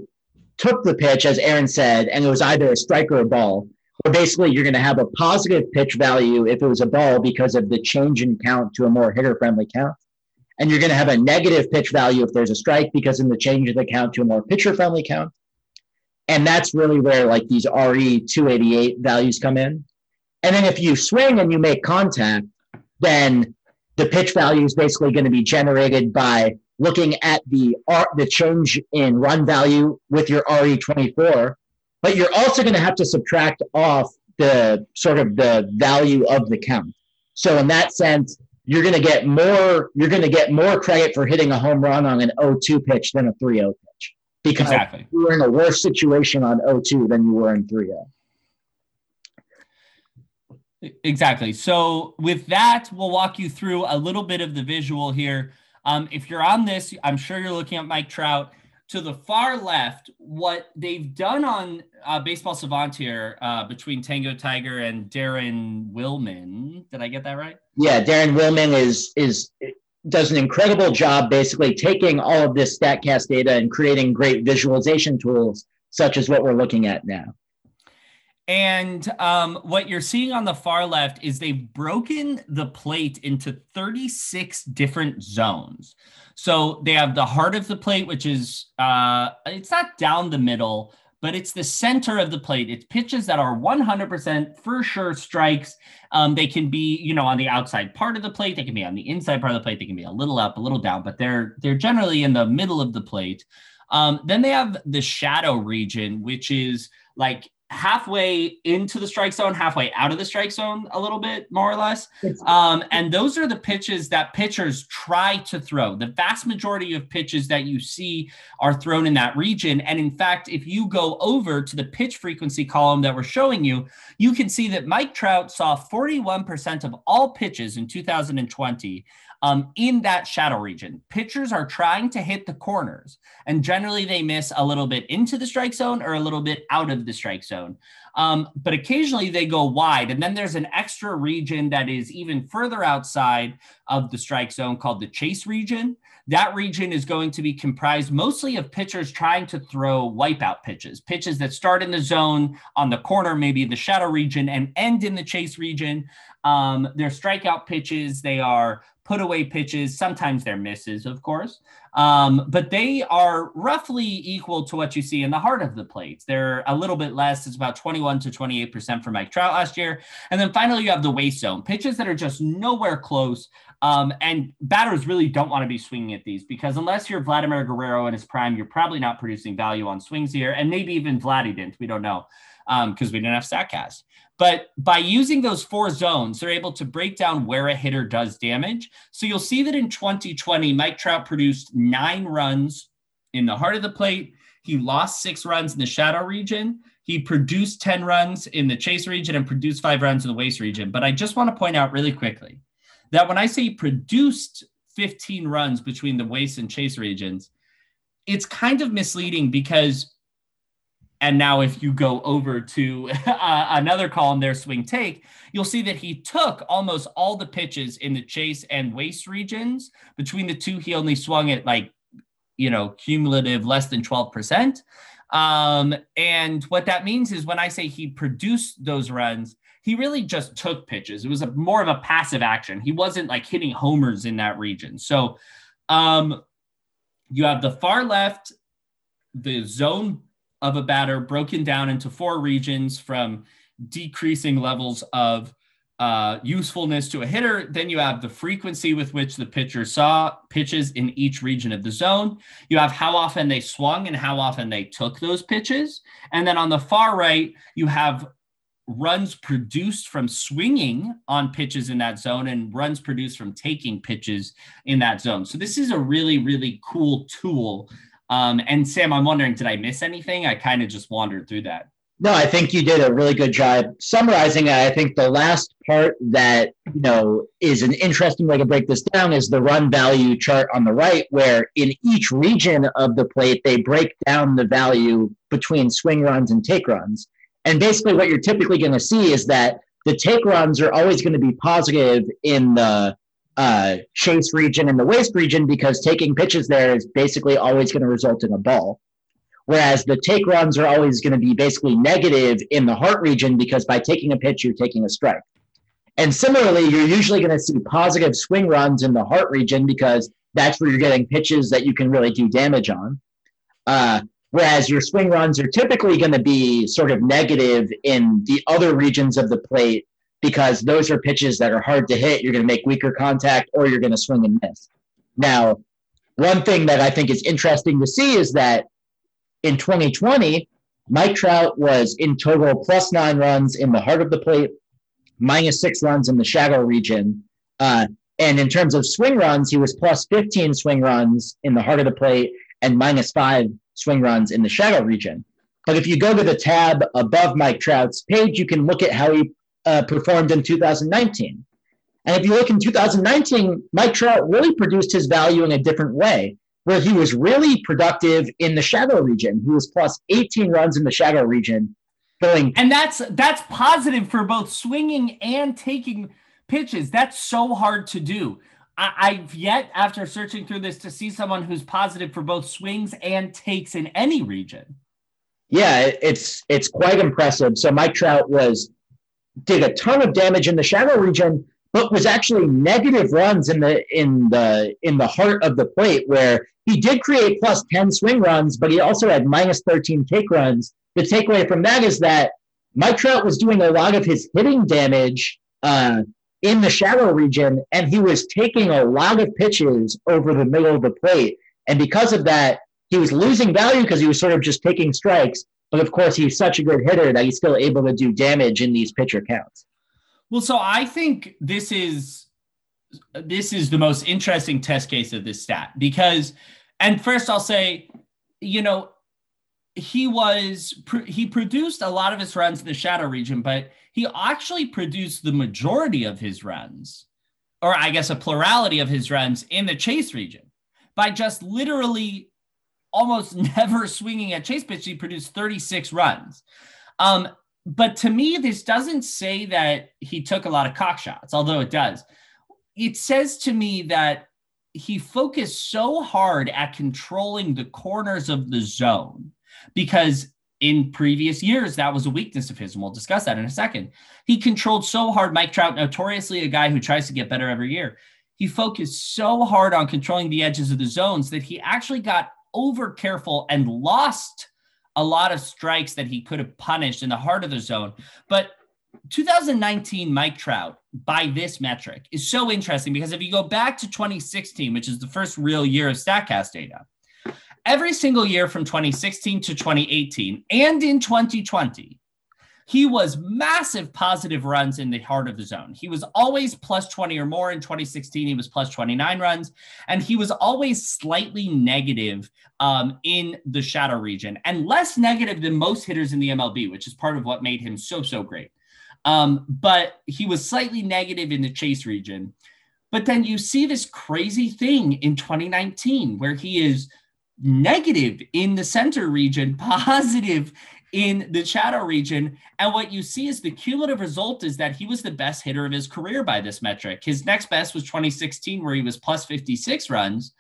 took the pitch, as Aaron said, and it was either a strike or a ball, or basically you're going to have a positive pitch value if it was a ball because of the change in count to a more hitter-friendly count. And you're going to have a negative pitch value if there's a strike because in the change of the count to a more pitcher-friendly count. And that's really where like these R E two eighty-eight values come in. And then if you swing and you make contact, then the pitch value is basically going to be generated by looking at the R, the change in run value with your R E twenty-four. But you're also going to have to subtract off the sort of the value of the count. So in that sense, you're going to get more, you're going to get more credit for hitting a home run on an oh two pitch than a three oh pitch. Because exactly. You were in a worse situation on oh two than you were in three oh. Exactly. So with that, we'll walk you through a little bit of the visual here. Um, if you're on this, I'm sure you're looking at Mike Trout. To the far left, what they've done on uh, Baseball Savant here uh, between Tango Tiger and Darren Willman. Did I get that right? Yeah, Darren Willman is is does an incredible job basically taking all of this StatCast data and creating great visualization tools such as what we're looking at now. And um, what you're seeing on the far left is they've broken the plate into thirty-six different zones. So they have the heart of the plate, which is, uh, it's not down the middle, but it's the center of the plate. It's pitches that are one hundred percent for sure strikes. Um, they can be, you know, on the outside part of the plate. They can be on the inside part of the plate. They can be a little up, a little down, but they're, they're generally in the middle of the plate. Um, then they have the shadow region, which is like, halfway into the strike zone, halfway out of the strike zone a little bit, more or less. Um, and those are the pitches that pitchers try to throw. The vast majority of pitches that you see are thrown in that region. And in fact, if you go over to the pitch frequency column that we're showing you, you can see that Mike Trout saw forty-one percent of all pitches in two thousand twenty um, in that shadow region. Pitchers are trying to hit the corners, and generally they miss a little bit into the strike zone or a little bit out of the strike zone. Um, but occasionally they go wide, and then there's an extra region that is even further outside of the strike zone called the chase region. That region is going to be comprised mostly of pitchers trying to throw wipeout pitches, pitches that start in the zone on the corner, maybe the shadow region, and end in the chase region. Um, they're strikeout pitches. They are put away pitches. Sometimes they're misses, of course, um, but they are roughly equal to what you see in the heart of the plate. They're a little bit less. It's about twenty-one to twenty-eight percent for Mike Trout last year. And then finally, you have the waist zone, pitches that are just nowhere close. Um, and batters really don't want to be swinging at these because unless you're Vladimir Guerrero in his prime, you're probably not producing value on swings here. And maybe even Vladdy didn't. We don't know because um, we didn't have StatCast. But by using those four zones, they're able to break down where a hitter does damage. So you'll see that in twenty twenty, Mike Trout produced nine runs in the heart of the plate. He lost six runs in the shadow region. He produced ten runs in the chase region and produced five runs in the waist region. But I just want to point out really quickly that when I say produced fifteen runs between the waist and chase regions, it's kind of misleading because and now if you go over to uh, another column there, swing take, you'll see that he took almost all the pitches in the chase and waist regions. Between the two, he only swung at like, you know, cumulative less than twelve percent. Um, and what that means is when I say he produced those runs, he really just took pitches. It was a, more of a passive action. He wasn't like hitting homers in that region. So um, you have the far left, the zone of a batter broken down into four regions from decreasing levels of uh, usefulness to a hitter. Then you have the frequency with which the pitcher saw pitches in each region of the zone. You have how often they swung and how often they took those pitches. And then on the far right, you have runs produced from swinging on pitches in that zone and runs produced from taking pitches in that zone. So this is a really, really cool tool. Um, and Sam, I'm wondering, did I miss anything? I kind of just wandered through that. No, I think you did a really good job summarizing. I think the last part that, you know, is an interesting way to break this down is the run value chart on the right, where in each region of the plate, they break down the value between swing runs and take runs. And basically what you're typically going to see is that the take runs are always going to be positive in the uh, chase region and the waste region, because taking pitches there is basically always going to result in a ball. Whereas the take runs are always going to be basically negative in the heart region, because by taking a pitch, you're taking a strike. And similarly, you're usually going to see positive swing runs in the heart region, because that's where you're getting pitches that you can really do damage on. Uh, whereas your swing runs are typically going to be sort of negative in the other regions of the plate, because those are pitches that are hard to hit. You're going to make weaker contact, or you're going to swing and miss. Now, one thing that I think is interesting to see is that in twenty twenty, Mike Trout was in total plus nine runs in the heart of the plate, minus six runs in the shadow region. Uh, and in terms of swing runs, he was plus fifteen swing runs in the heart of the plate and minus five swing runs in the shadow region. But if you go to the tab above Mike Trout's page, you can look at how he uh, performed in two thousand nineteen. And if you look in two thousand nineteen, Mike Trout really produced his value in a different way, where he was really productive in the shadow region. He was plus eighteen runs in the shadow region. Going and that's that's positive for both swinging and taking pitches. That's so hard to do. I, I've yet, after searching through this, to see someone who's positive for both swings and takes in any region. Yeah, it, it's it's quite impressive. So Mike Trout was did a ton of damage in the shadow region, but was actually negative runs in the in the in the heart of the plate, where he did create plus ten swing runs, but he also had minus thirteen take runs. The takeaway from that is that Mike Trout was doing a lot of his hitting damage uh, in the shallow region, and he was taking a lot of pitches over the middle of the plate. And because of that, he was losing value, because he was sort of just taking strikes. But of course, he's such a good hitter that he's still able to do damage in these pitcher counts. Well, so I think this is this is the most interesting test case of this stat, because, and first I'll say, you know, he was, he produced a lot of his runs in the shadow region, but he actually produced the majority of his runs, or I guess a plurality of his runs, in the chase region by just literally almost never swinging at chase pitch. He produced thirty-six runs. Um, But to me, this doesn't say that he took a lot of cock shots, although it does. It says to me that he focused so hard at controlling the corners of the zone, because in previous years, that was a weakness of his, and we'll discuss that in a second. He controlled so hard. Mike Trout, notoriously a guy who tries to get better every year, he focused so hard on controlling the edges of the zones that he actually got over careful and lost a lot of strikes that he could have punished in the heart of the zone. But two thousand nineteen Mike Trout, by this metric, is so interesting, because if you go back to twenty sixteen, which is the first real year of StatCast data, every single year from twenty sixteen to twenty eighteen and in twenty twenty, he was massive positive runs in the heart of the zone. He was always plus twenty or more. In twenty sixteen, he was plus twenty-nine runs, and he was always slightly negative um, in the shadow region, and less negative than most hitters in the M L B, which is part of what made him so, so great. Um, but he was slightly negative in the chase region. But then you see this crazy thing in twenty nineteen, where he is negative in the center region, positive in the shadow region. And what you see is the cumulative result is that he was the best hitter of his career by this metric. His next best was twenty sixteen, where he was plus fifty-six runs,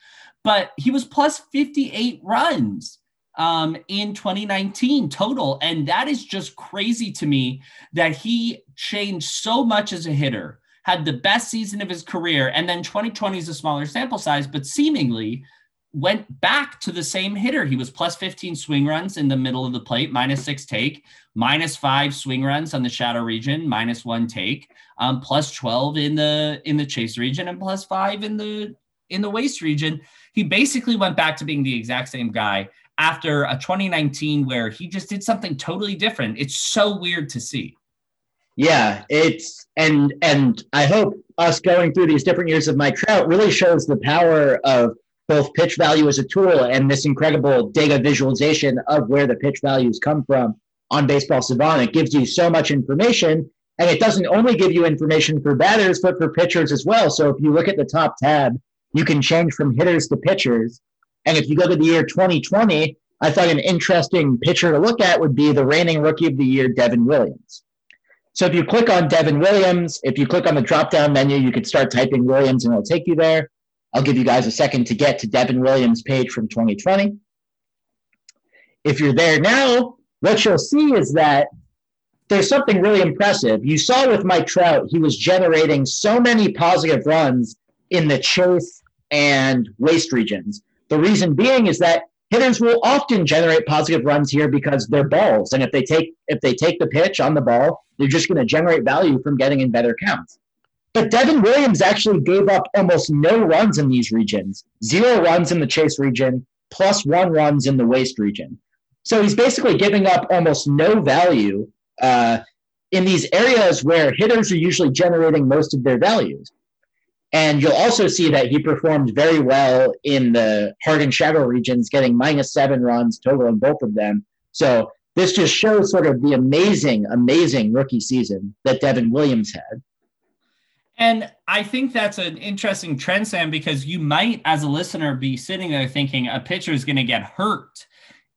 but he was plus fifty-eight runs um, in twenty nineteen total. And that is just crazy to me, that he changed so much as a hitter, had the best season of his career. And then twenty twenty is a smaller sample size, but seemingly went back to the same hitter. He was plus fifteen swing runs in the middle of the plate, minus six take, minus five swing runs on the shadow region, minus one take, um, plus twelve in the in the chase region, and plus five in the in the waste region. He basically went back to being the exact same guy after a twenty nineteen where he just did something totally different. It's so weird to see. Yeah, it's and and I hope us going through these different years of Mike Trout really shows the power of both pitch value as a tool and this incredible data visualization of where the pitch values come from. on Baseball Savant. It gives you so much information, and it doesn't only give you information for batters, but for pitchers as well. So if you look at the top tab, you can change from hitters to pitchers. And if you go to the year twenty twenty, I thought an interesting pitcher to look at would be the reigning rookie of the year, Devin Williams. So if you click on Devin Williams, if you click on the drop-down menu, you could start typing Williams and it'll take you there. I'll give you guys a second to get to Devin Williams' page from twenty twenty. If you're there now, what you'll see is that there's something really impressive. You saw with Mike Trout, he was generating so many positive runs in the chase and waste regions. The reason being is that hitters will often generate positive runs here because they're balls. And if they take if they take the pitch on the ball, they're just going to generate value from getting in better counts. But Devin Williams actually gave up almost no runs in these regions. Zero runs in the chase region, plus one runs in the waste region. So he's basically giving up almost no value uh, in these areas where hitters are usually generating most of their values. And you'll also see that he performed very well in the hard and shallow regions, getting minus seven runs total in both of them. So this just shows sort of the amazing, amazing rookie season that Devin Williams had. And I think that's an interesting trend, Sam, because you might, as a listener, be sitting there thinking a pitcher is going to get hurt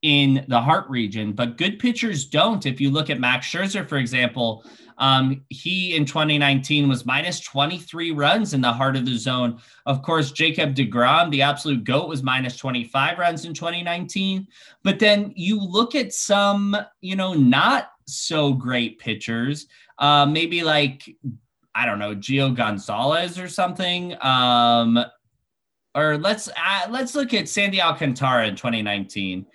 in the heart region, but good pitchers don't. If you look at Max Scherzer, for example, um, he in twenty nineteen was minus twenty-three runs in the heart of the zone. Of course, Jacob deGrom, the absolute GOAT, was minus twenty-five runs in twenty nineteen. But then you look at some, you know, not so great pitchers, uh, maybe like, I don't know, Gio Gonzalez or something. Um, or let's, uh, let's look at Sandy Alcantara in twenty nineteen.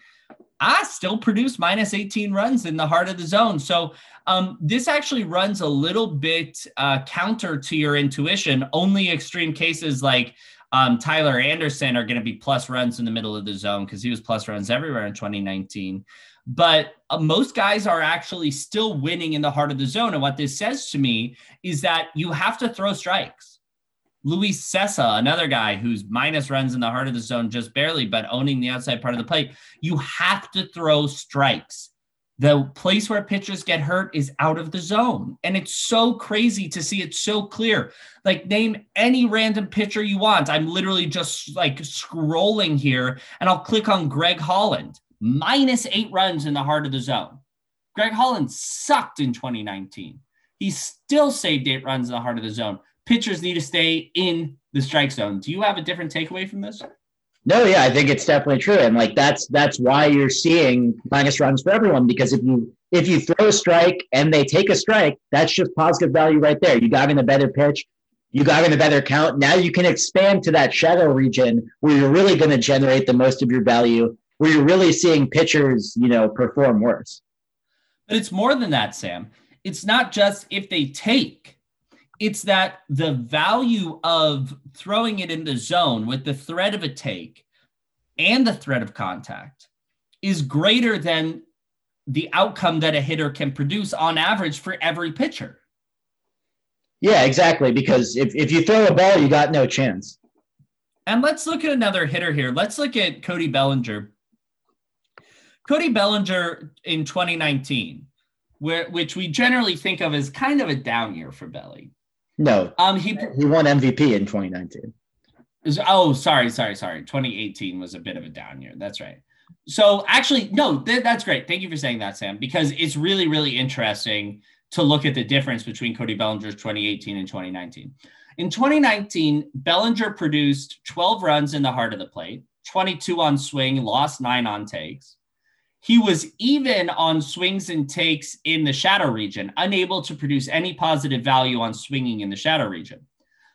I still produced minus eighteen runs in the heart of the zone. So um, this actually runs a little bit uh, counter to your intuition. Only extreme cases like um, Tyler Anderson are going to be plus runs in the middle of the zone because he was plus runs everywhere in twenty nineteen. But uh, most guys are actually still winning in the heart of the zone. And what this says to me is that you have to throw strikes. Luis Sessa, another guy who's minus runs in the heart of the zone just barely, but owning the outside part of the plate, you have to throw strikes. The place where pitchers get hurt is out of the zone. And it's so crazy to see it so clear. Like, name any random pitcher you want. I'm literally just like scrolling here and I'll click on Greg Holland, minus eight runs in the heart of the zone. Greg Holland sucked in twenty nineteen. He still saved eight runs in the heart of the zone. Pitchers need to stay in the strike zone. Do you have a different takeaway from this? No, yeah, I think it's definitely true. And like, that's, that's why you're seeing minus runs for everyone, because if you, if you throw a strike and they take a strike, that's just positive value right there. You got in a better pitch, you got in a better count. Now you can expand to that shadow region where you're really going to generate the most of your value, where you're really seeing pitchers, you know, perform worse. But it's more than that, Sam. It's not just if they take, it's that the value of throwing it in the zone with the threat of a take and the threat of contact is greater than the outcome that a hitter can produce on average for every pitcher. Yeah, exactly. Because if, if you throw a ball, you got no chance. And let's look at another hitter here. Let's look at Cody Bellinger. Cody Bellinger in twenty nineteen, where, which we generally think of as kind of a down year for Belly. No, um, he he won M V P in twenty nineteen. Oh, sorry, sorry, sorry. twenty eighteen was a bit of a down year. That's right. So actually, no, th- that's great. Thank you for saying that, Sam, because it's really, really interesting to look at the difference between Cody Bellinger's twenty eighteen and twenty nineteen. In twenty nineteen, Bellinger produced twelve runs in the heart of the plate, twenty-two on swing, lost nine on takes. He was even on swings and takes in the shadow region, unable to produce any positive value on swinging in the shadow region.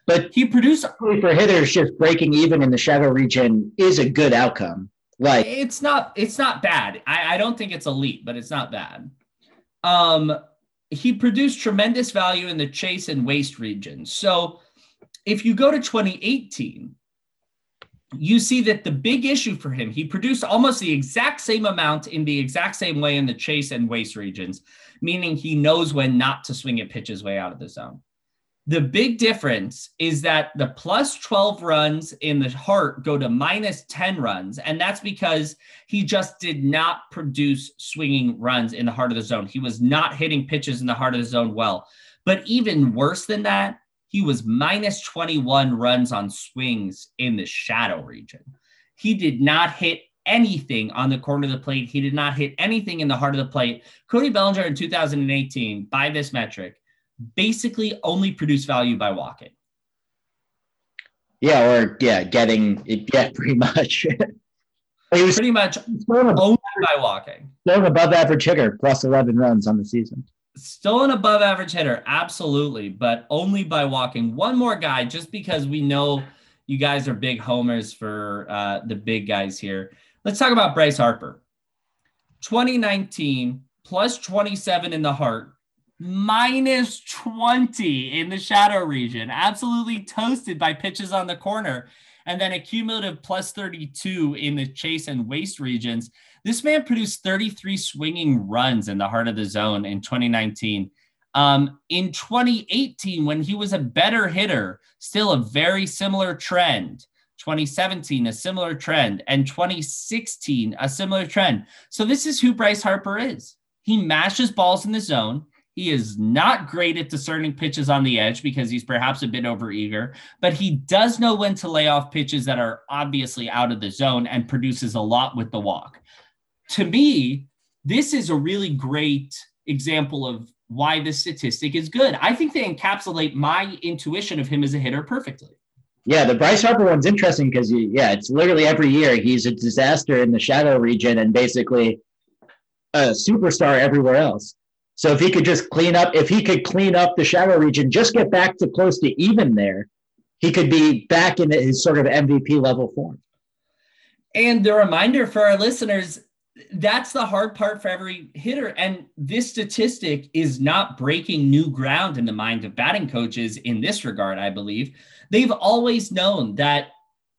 But he produced for hitters, just breaking even in the shadow region is a good outcome. Like, it's not, it's not bad. I, I don't think it's elite, but it's not bad. Um, he produced tremendous value in the chase and waste regions. So if you go to twenty eighteen, you see that the big issue for him, he produced almost the exact same amount in the exact same way in the chase and waste regions, meaning he knows when not to swing at pitches way out of the zone. The big difference is that the plus twelve runs in the heart go to minus ten runs, and that's because he just did not produce swinging runs in the heart of the zone. He was not hitting pitches in the heart of the zone well. But even worse than that, he was minus twenty-one runs on swings in the shadow region. He did not hit anything on the corner of the plate. He did not hit anything in the heart of the plate. Cody Bellinger in two thousand eighteen, by this metric, basically only produce value by walking. Yeah, or yeah, getting it. Yeah, pretty much. He was pretty much only by walking. Still an above average hitter, plus eleven runs on the season. Still an above average hitter, absolutely, but only by walking. One more guy, just because we know you guys are big homers for uh, the big guys here. Let's talk about Bryce Harper. twenty nineteen, plus twenty-seven in the heart, minus twenty in the shadow region, absolutely toasted by pitches on the corner, and then a cumulative plus thirty-two in the chase and waste regions. This man produced thirty-three swinging runs in the heart of the zone in twenty nineteen. Um, in twenty eighteen, when he was a better hitter, still a very similar trend. twenty seventeen, a similar trend, and twenty sixteen, a similar trend. So this is who Bryce Harper is. He mashes balls in the zone. He is not great at discerning pitches on the edge because he's perhaps a bit overeager, but he does know when to lay off pitches that are obviously out of the zone and produces a lot with the walk. To me, this is a really great example of why this statistic is good. I think they encapsulate my intuition of him as a hitter perfectly. Yeah, the Bryce Harper one's interesting because, yeah, it's literally every year he's a disaster in the shadow region and basically a superstar everywhere else. So if he could just clean up, if he could clean up the shadow region, just get back to close to even there, he could be back in his sort of M V P level form. And the reminder for our listeners, that's the hard part for every hitter. And this statistic is not breaking new ground in the mind of batting coaches in this regard, I believe. They've always known that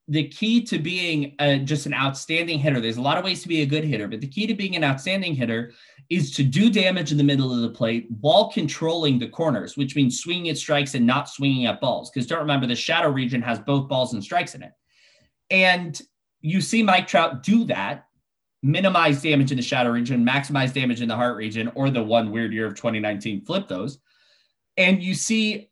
the key to being a, just an outstanding hitter, there's a lot of ways to be a good hitter, but the key to being an outstanding hitter is to do damage in the middle of the plate while controlling the corners, which means swinging at strikes and not swinging at balls. Because don't remember, the shadow region has both balls and strikes in it. And you see Mike Trout do that, minimize damage in the shadow region, maximize damage in the heart region, or the one weird year of twenty nineteen, flip those. And you see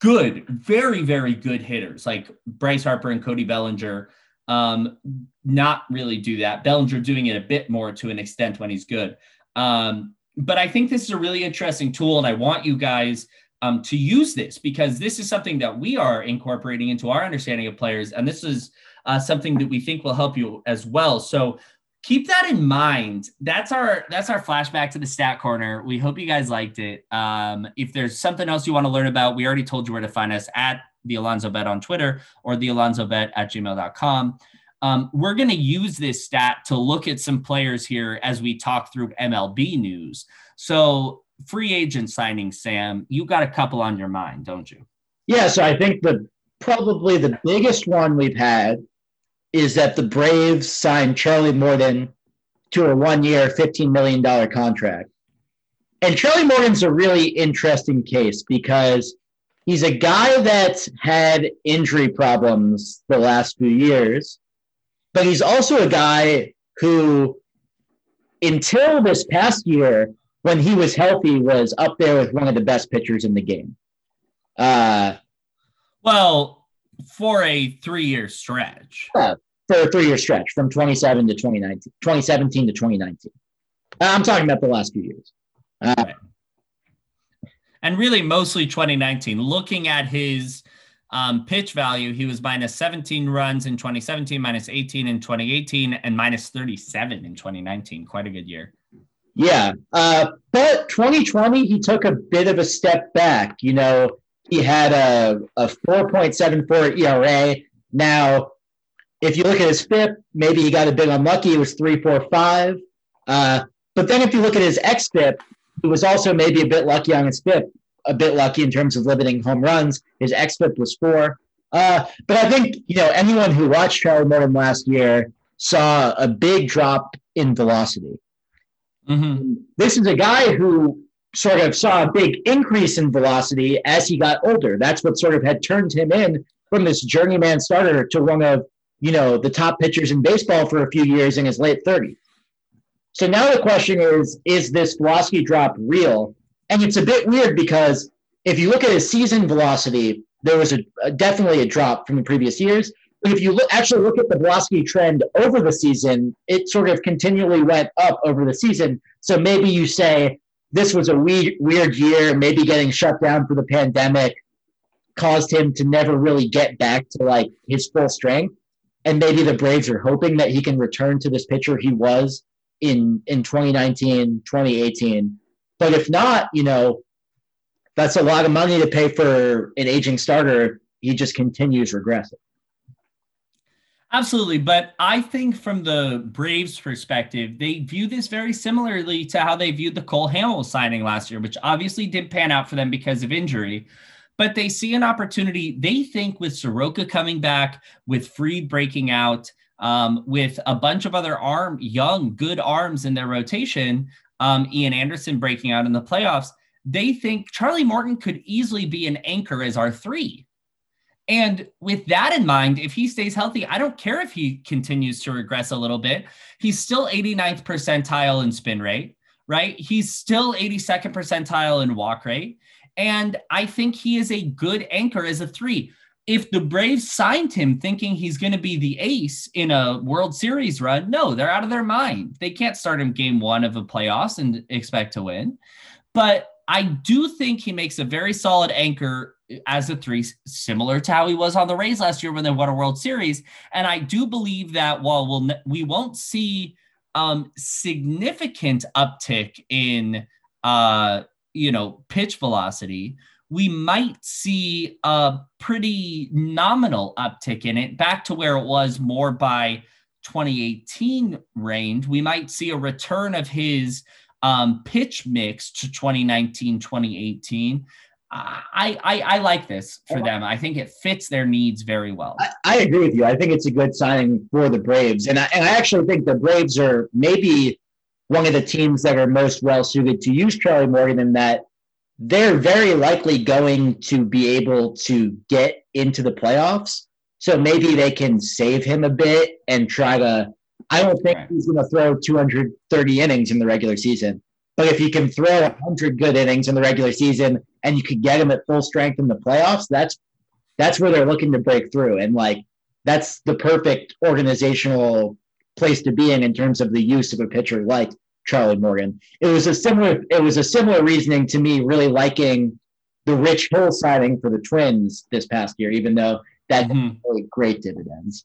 good, very, very good hitters like Bryce Harper and Cody Bellinger um, not really do that. Bellinger doing it a bit more to an extent when he's good. Um, but I think this is a really interesting tool, and I want you guys um, to use this because this is something that we are incorporating into our understanding of players, and this is uh, something that we think will help you as well. So keep that in mind. That's our that's our flashback to the Stat Corner. We hope you guys liked it. Um, if there's something else you want to learn about, we already told you where to find us at The Alonso Bet on Twitter or thealonsobet at gmail dot com. Um, we're going to use this stat to look at some players here as we talk through M L B news. So free agent signing, Sam, you got a couple on your mind, don't you? Yeah, so I think the probably the biggest one we've had is that the Braves signed Charlie Morton to a one-year, fifteen million dollars contract. And Charlie Morton's a really interesting case because he's a guy that's had injury problems the last few years. But he's also a guy who, until this past year, when he was healthy, was up there with one of the best pitchers in the game. Uh, well, for a three-year stretch. Uh, for a three-year stretch, from twenty-seven to twenty nineteen, twenty seventeen to twenty nineteen. I'm talking about the last few years. Uh, right. And really mostly twenty nineteen. Looking at his Um, pitch value, he was minus seventeen runs in twenty seventeen, minus eighteen in twenty eighteen, and minus thirty-seven in twenty nineteen. Quite a good year. Yeah. Uh, but twenty twenty, he took a bit of a step back. You know, he had a, a four point seven four E R A. Now, if you look at his F I P, maybe he got a bit unlucky. It was three point four five. Uh, but then if you look at his xFIP, he was also maybe a bit lucky on his F I P. A bit lucky in terms of limiting home runs. His xFIP was four. Uh, but I think, you know, anyone who watched Charlie Morton last year saw a big drop in velocity. Mm-hmm. This is a guy who sort of saw a big increase in velocity as he got older. That's what sort of had turned him in from this journeyman starter to one of, you know, the top pitchers in baseball for a few years in his late thirties. So now the question is, is this velocity drop real? And it's a bit weird because if you look at his season velocity, there was a, a definitely a drop from the previous years. But if you look, actually look at the velocity trend over the season, it sort of continually went up over the season. So maybe you say this was a weird, weird year, maybe getting shut down for the pandemic caused him to never really get back to like his full strength. And maybe the Braves are hoping that he can return to this pitcher he was in, in twenty nineteen, twenty eighteen. But if not, you know, that's a lot of money to pay for an aging starter. He just continues regressing. Absolutely. But I think from the Braves' perspective, they view this very similarly to how they viewed the Cole Hamels signing last year, which obviously didn't pan out for them because of injury. But they see an opportunity. They think with Soroka coming back, with Fried breaking out, um, with a bunch of other arm, young, good arms in their rotation, um, Ian Anderson breaking out in the playoffs, they think Charlie Morton could easily be an anchor as our three. And with that in mind, if he stays healthy, I don't care if he continues to regress a little bit. He's still eighty-ninth percentile in spin rate, right? He's still eighty-second percentile in walk rate. And I think he is a good anchor as a three. If the Braves signed him thinking he's going to be the ace in a World Series run, no, they're out of their mind. They can't start him game one of a playoffs and expect to win. But I do think he makes a very solid anchor as a three, similar to how he was on the Rays last year when they won a World Series. And I do believe that while we'll, we won't see um, significant uptick in, uh, you know, pitch velocity, we might see a pretty nominal uptick in it back to where it was more by twenty eighteen range. We might see a return of his um, pitch mix to twenty nineteen, twenty eighteen. I, I, I like this for them. I think it fits their needs very well. I, I agree with you. I think it's a good signing for the Braves. And I, and I actually think the Braves are maybe one of the teams that are most well-suited to use Charlie Morton in that they're very likely going to be able to get into the playoffs. So maybe they can save him a bit and try to – I don't think he's going to throw two hundred thirty innings in the regular season. But if you can throw one hundred good innings in the regular season and you could get him at full strength in the playoffs, that's that's where they're looking to break through. And, like, that's the perfect organizational place to be in in terms of the use of a pitcher like Charlie Morton. It was a similar it was a similar reasoning to me really liking the Rich Hill signing for the Twins this past year, even though that mm-hmm. didn't really great dividends.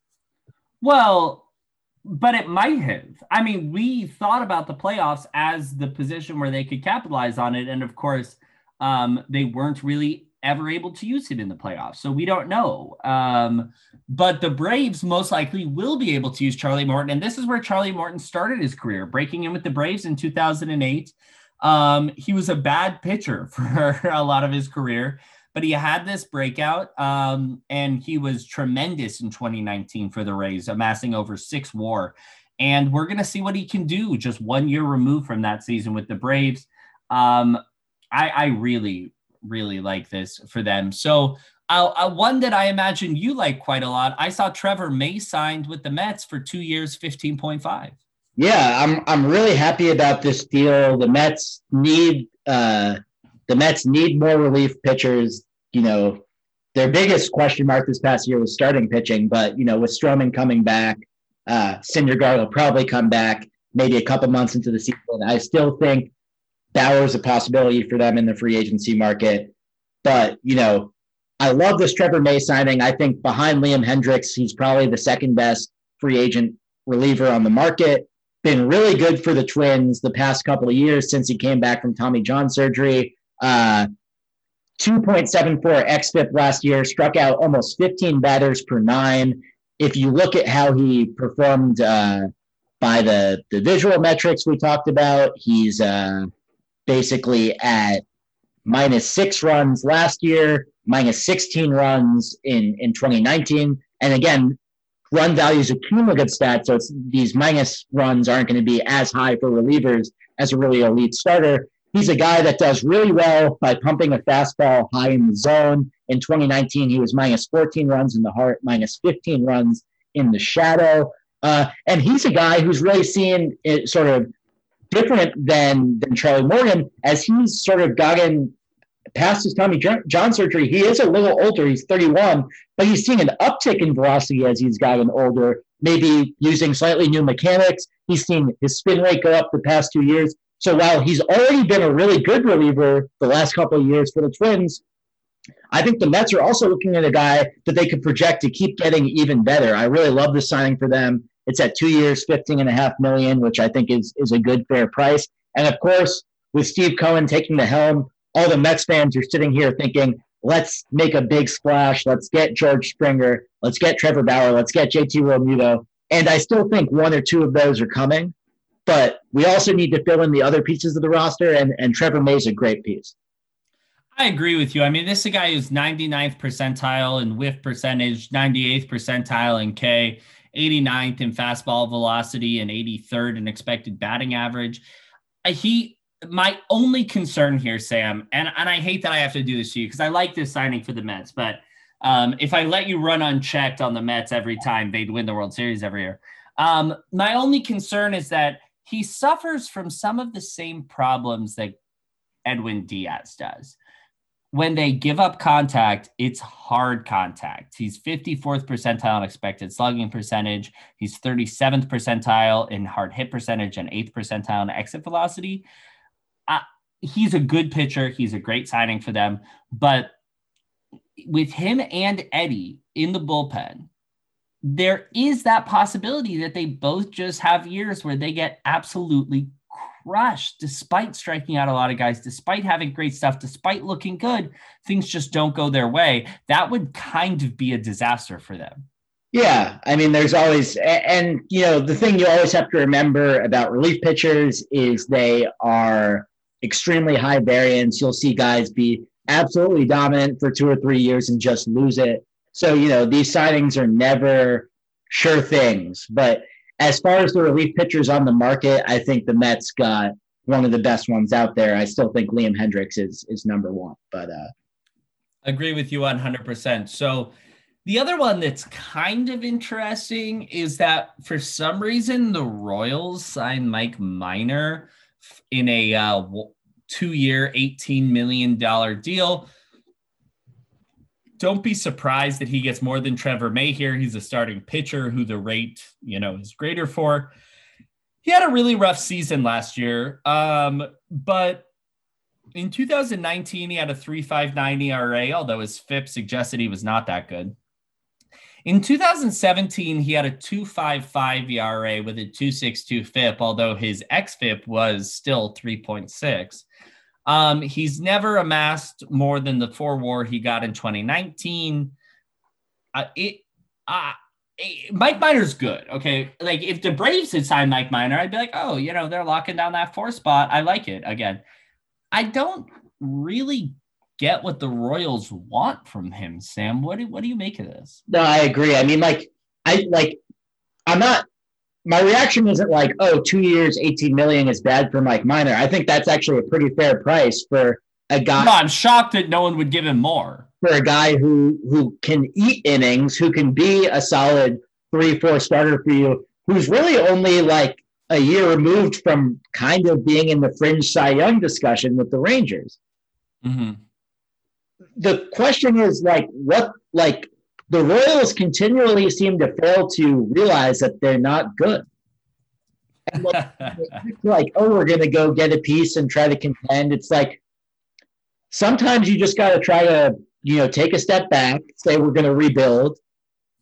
Well – but it might have. I mean, we thought about the playoffs as the position where they could capitalize on it. And of course, um, they weren't really ever able to use him in the playoffs. So we don't know. Um, but the Braves most likely will be able to use Charlie Morton. And this is where Charlie Morton started his career, breaking in with the Braves in two thousand eight. Um, he was a bad pitcher for a lot of his career, but he had this breakout, um, and he was tremendous in twenty nineteen for the Rays, amassing over six WAR. And we're going to see what he can do just one year removed from that season with the Braves. Um, I, I really, really like this for them. So uh, one that I imagine you like quite a lot, I saw Trevor May signed with the Mets for two years, fifteen point five. Yeah, I'm I'm really happy about this deal. The Mets need uh... – The Mets need more relief pitchers. You know, their biggest question mark this past year was starting pitching, but, you know, with Stroman coming back, uh, Syndergaard will probably come back maybe a couple months into the season. I still think Bauer's a possibility for them in the free agency market. But, you know, I love this Trevor May signing. I think behind Liam Hendricks, he's probably the second best free agent reliever on the market. Been really good for the Twins the past couple of years since he came back from Tommy John surgery. Uh, two point seven four xFIP last year, struck out almost fifteen batters per nine. If you look at how he performed uh, by the, the visual metrics we talked about, he's uh, basically at minus six runs last year, minus sixteen runs in, in twenty nineteen. And again, run value is a cumulative stat, so it's, these minus runs aren't going to be as high for relievers as a really elite starter. He's a guy that does really well by pumping a fastball high in the zone. In twenty nineteen, he was minus fourteen runs in the heart, minus fifteen runs in the shadow. Uh, and he's a guy who's really seen it sort of different than, than Charlie Morton, as he's sort of gotten past his Tommy John surgery. He is a little older. He's thirty-one, but he's seen an uptick in velocity as he's gotten older, maybe using slightly new mechanics. He's seen his spin rate go up the past two years. So while he's already been a really good reliever the last couple of years for the Twins, I think the Mets are also looking at a guy that they could project to keep getting even better. I really love the signing for them. It's at two years, fifteen and a half million, which I think is, is a good fair price. And of course, with Steve Cohen taking the helm, all the Mets fans are sitting here thinking, let's make a big splash. Let's get George Springer. Let's get Trevor Bauer. Let's get J T Realmuto. And I still think one or two of those are coming, but we also need to fill in the other pieces of the roster, and, and Trevor May is a great piece. I agree with you. I mean, this is a guy who's ninety-ninth percentile in whiff percentage, ninety-eighth percentile in K, eighty-ninth in fastball velocity, and eighty-third in expected batting average. He, my only concern here, Sam, and, and I hate that I have to do this to you because I like this signing for the Mets, but um, if I let you run unchecked on the Mets every time, they'd win the World Series every year. Um, my only concern is that he suffers from some of the same problems that Edwin Diaz does. When they give up contact, it's hard contact. He's fifty-fourth percentile in expected slugging percentage. He's thirty-seventh percentile in hard hit percentage and eighth percentile in exit velocity. Uh, he's a good pitcher. He's a great signing for them. But with him and Eddie in the bullpen, there is that possibility that they both just have years where they get absolutely crushed, despite striking out a lot of guys, despite having great stuff, despite looking good. Things just don't go their way. That would kind of be a disaster for them. Yeah. I mean, there's always, and you know, the thing you always have to remember about relief pitchers is they are extremely high variance. You'll see guys be absolutely dominant for two or three years and just lose it. So, you know, these signings are never sure things, but as far as the relief pitchers on the market, I think the Mets got one of the best ones out there. I still think Liam Hendricks is is number one, but uh, agree with you one hundred percent. So the other one that's kind of interesting is that for some reason the Royals signed Mike Minor in a uh, two-year, eighteen million dollars deal. Don't be surprised that he gets more than Trevor May here. He's a starting pitcher who the rate, you know, is greater for. He had a really rough season last year. Um, but in two thousand nineteen, he had a three point five nine E R A, although his F I P suggested he was not that good. In two thousand seventeen, he had a two point five five E R A with a two point six two F I P, although his xFIP was still three point six. Um, he's never amassed more than the four war he got in twenty nineteen. Uh, it, uh, it, Mike Minor's good. Okay. Like if the Braves had signed Mike Minor, I'd be like, oh, you know, they're locking down that four spot. I like it again. I don't really get what the Royals want from him, Sam. What do, what do you make of this? No, I agree. I mean, like, I, like, I'm not, my reaction isn't like, oh, two years, eighteen million is bad for Mike Minor. I think that's actually a pretty fair price for a guy. No, I'm shocked that no one would give him more. For a guy who, who can eat innings, who can be a solid three, four starter for you, who's really only like a year removed from kind of being in the fringe Cy Young discussion with the Rangers. Mm-hmm. The question is like, what, like, the Royals continually seem to fail to realize that they're not good. And like, like, oh, we're going to go get a piece and try to contend. It's like sometimes you just got to try to, you know, take a step back, say we're going to rebuild,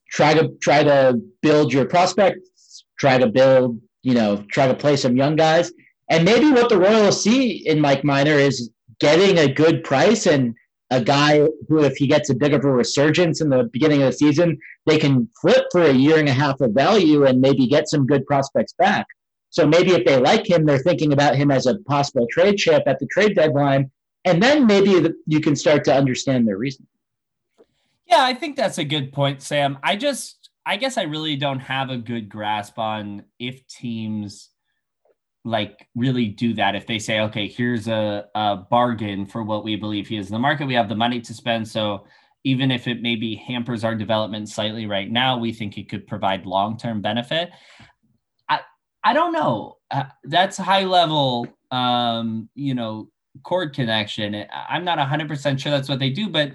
try to try to build your prospects, try to build, you know, try to play some young guys. And maybe what the Royals see in Mike Minor is getting a good price and a guy who, if he gets a bit of a resurgence in the beginning of the season, they can flip for a year and a half of value and maybe get some good prospects back. So maybe if they like him, they're thinking about him as a possible trade chip at the trade deadline, and then maybe you can start to understand their reasoning. Yeah, I think that's a good point, Sam. I just, I guess I really don't have a good grasp on if teams like really do that. If they say, okay, here's a, a bargain for what we believe he is in the market, we have the money to spend. So even if it maybe hampers our development slightly right now, we think it could provide long-term benefit. I, I don't know. Uh, that's high level, um, you know, chord connection. I'm not one hundred percent sure that's what they do, but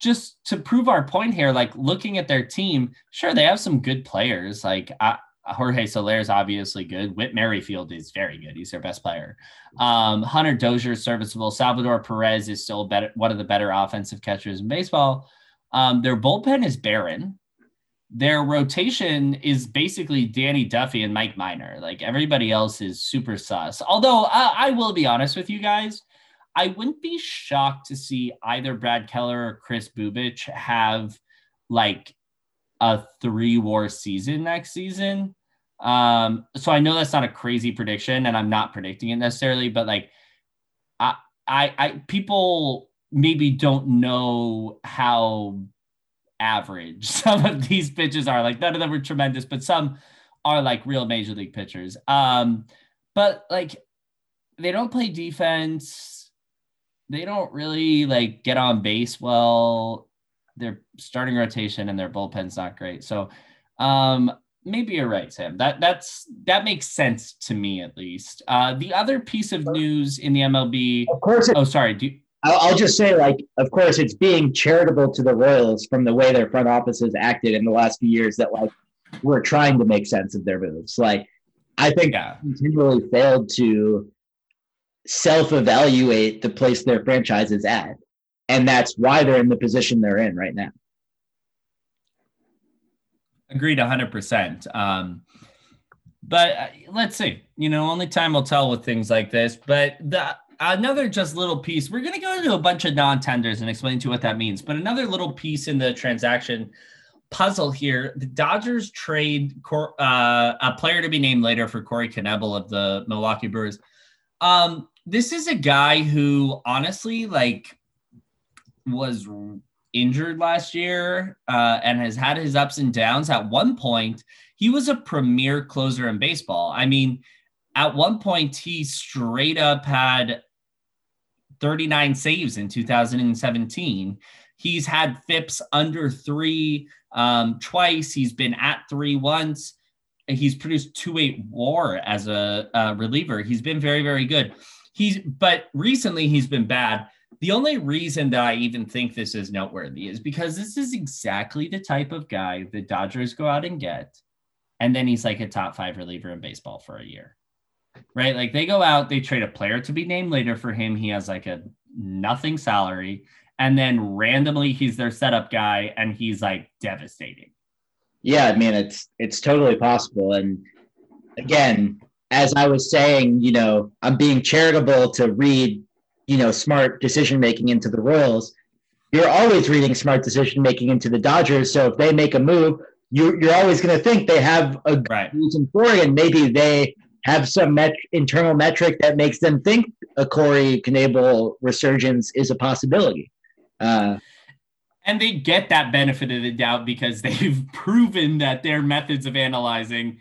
just to prove our point here, like looking at their team, sure, they have some good players. Like uh, Jorge Soler is obviously good. Whit Merrifield is very good. He's their best player. Um, Hunter Dozier is serviceable. Salvador Perez is still better, one of the better offensive catchers in baseball. Um, their bullpen is barren. Their rotation is basically Danny Duffy and Mike Minor. Like everybody else is super sus. Although I, I will be honest with you guys, I wouldn't be shocked to see either Brad Keller or Chris Bubic have like a three war season next season. Um, so I know that's not a crazy prediction and I'm not predicting it necessarily, but like I, I, I people maybe don't know how average some of these pitchers are. Like none of them are tremendous, but some are like real major league pitchers. Um, but like they don't play defense. They don't really like get on base well. Their starting rotation and their bullpen's not great. So um, maybe you're right, Sam. That that's that makes sense to me at least. Uh, the other piece of news in the M L B. Of course. It- oh, sorry. Do you- I'll just say, like, of course, it's being charitable to the Royals from the way their front office has acted in the last few years that, like, we're trying to make sense of their moves. Like, I think yeah. they continually failed to self-evaluate the place their franchise is at, and that's why they're in the position they're in right now. Agreed one hundred percent. Um But let's see. You know, only time will tell with things like this, but the – another just little piece. We're going to go into a bunch of non-tenders and explain to you what that means. But another little piece in the transaction puzzle here, the Dodgers trade cor- uh, a player to be named later for Corey Knebel of the Milwaukee Brewers. Um, this is a guy who honestly like was injured last year uh, and has had his ups and downs. At one point, he was a premier closer in baseball. I mean, at one point, he straight up had thirty-nine saves in two thousand seventeen. He's had F I Ps under three um, twice. He's been at three once. He's produced two eight WAR as a uh, reliever. He's been very, very good. He's but recently he's been bad. The only reason that I even think this is noteworthy is because this is exactly the type of guy the Dodgers go out and get, and then he's like a top five reliever in baseball for a year. Right? Like they go out, they trade a player to be named later for him. He has like a nothing salary. And then randomly he's their setup guy and he's like devastating. Yeah. I mean, it's, it's totally possible. And again, as I was saying, you know, I'm being charitable to read, you know, smart decision-making into the Royals. You're always reading smart decision-making into the Dodgers. So if they make a move, you, you're always going to think they have a right. reason for it. And maybe they have some met- internal metric that makes them think a Corey Knebel resurgence is a possibility. Uh, and they get that benefit of the doubt because they've proven that their methods of analyzing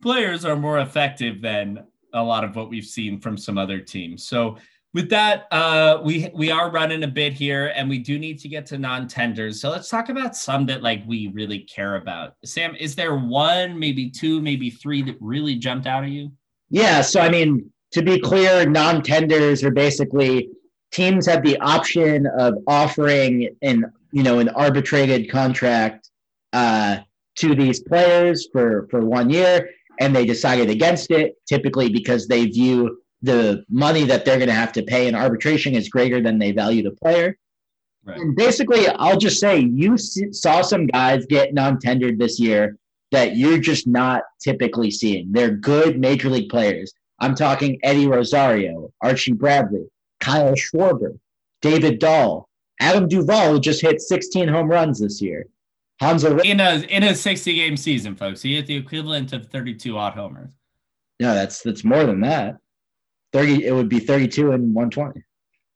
players are more effective than a lot of what we've seen from some other teams. So with that, uh, we we are running a bit here and we do need to get to non-tenders. So let's talk about some that like we really care about. Sam, is there one, maybe two, maybe three that really jumped out at you? Yeah, so I mean, to be clear, non-tenders are basically teams have the option of offering an, you know, an arbitrated contract uh, to these players for, for one year and they decided against it, typically because they view the money that they're going to have to pay in arbitration is greater than they value the player. Right. And basically, I'll just say you saw some guys get non-tendered this year that you're just not typically seeing. They're good major league players. I'm talking Eddie Rosario, Archie Bradley, Kyle Schwarber, David Dahl, Adam Duvall, who just hit sixteen home runs this year. Hansel Robles. In a in a sixty-game season, folks. He hit the equivalent of thirty-two odd homers. No, that's that's more than that. thirty, it would be thirty-two and one twenty.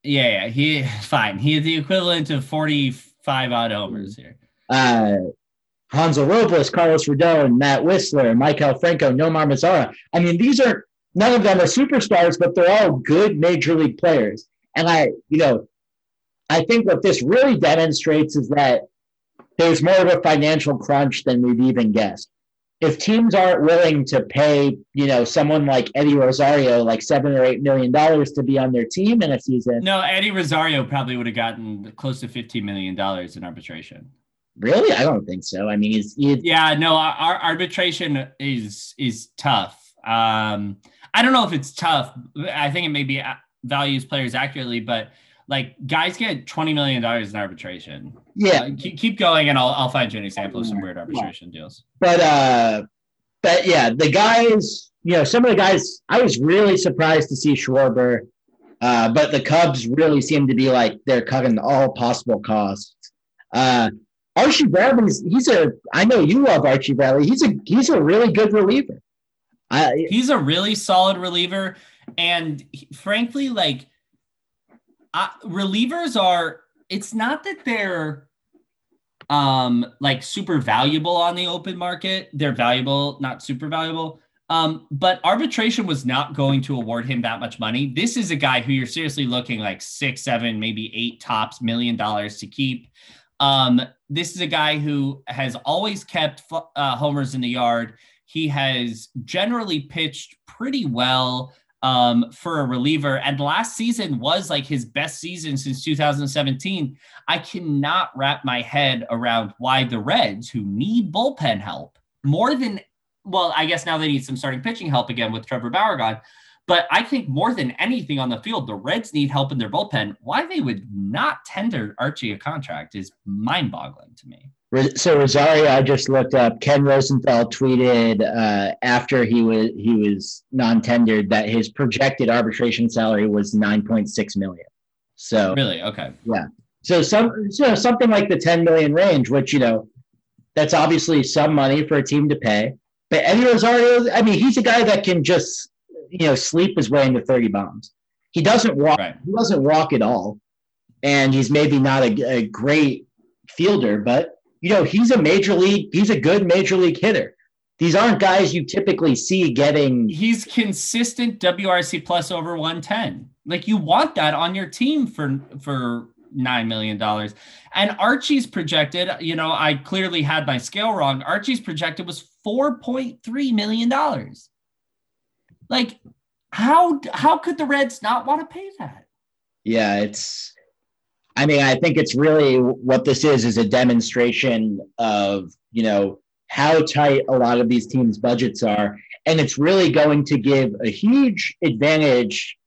Yeah, yeah, he fine. He is the equivalent of forty-five odd homers here. Uh, Hansel Robles, Carlos Rodon, Matt Wisler, Mike Franco, Nomar Mazara. I mean, these are none of them are superstars, but they're all good major league players. And I, you know, I think what this really demonstrates is that there's more of a financial crunch than we've even guessed. If teams aren't willing to pay, you know, someone like Eddie Rosario like seven or eight million dollars to be on their team in a season. No, Eddie Rosario probably would have gotten close to fifteen million dollars in arbitration. Really? I don't think so. I mean, he's, he's yeah, no, our, our arbitration is is tough. Um, I don't know if it's tough. I think it maybe values players accurately, but like guys get twenty million dollars in arbitration. Yeah, uh, keep, keep going, and I'll I'll find you an example of some weird arbitration yeah. deals. But uh, but yeah, the guys, you know, some of the guys, I was really surprised to see Schwarber, uh, but the Cubs really seem to be like they're cutting all possible costs. Uh, Archie Bradley's he's a I know you love Archie Bradley. He's a he's a really good reliever. I, he's a really solid reliever, and he, frankly, like uh, relievers are. It's not that they're um, like super valuable on the open market. They're valuable, not super valuable. Um, but arbitration was not going to award him that much money. This is a guy who you're seriously looking like six, seven, maybe eight tops million dollars to keep. Um, this is a guy who has always kept uh, homers in the yard. He has generally pitched pretty well um, for a reliever. And last season was like his best season since two thousand seventeen. I cannot wrap my head around why the Reds, who need bullpen help more than, well, I guess now they need some starting pitching help again with Trevor Bauer gone. But I think more than anything on the field, the Reds need help in their bullpen. Why they would not tender Archie a contract is mind-boggling to me. So Rosario, I just looked up. Ken Rosenthal tweeted uh, after he was he was non-tendered that his projected arbitration salary was nine point six million. So really, okay, yeah. So some so something like the ten million range, which you know, that's obviously some money for a team to pay. But Eddie Rosario, I mean, he's a guy that can just you know sleep his way into thirty bombs. He doesn't walk. Right. He doesn't walk at all, and he's maybe not a, a great fielder, but you know, he's a major league, he's a good major league hitter. These aren't guys you typically see getting. He's consistent W R C plus over one ten. Like you want that on your team for, for nine million dollars. And Archie's projected, you know, I clearly had my scale wrong. Archie's projected was four point three million dollars. Like how, how could the Reds not want to pay that? Yeah, it's, I mean, I think it's really what this is, is a demonstration of, you know, how tight a lot of these teams' budgets are. And it's really going to give a huge advantage,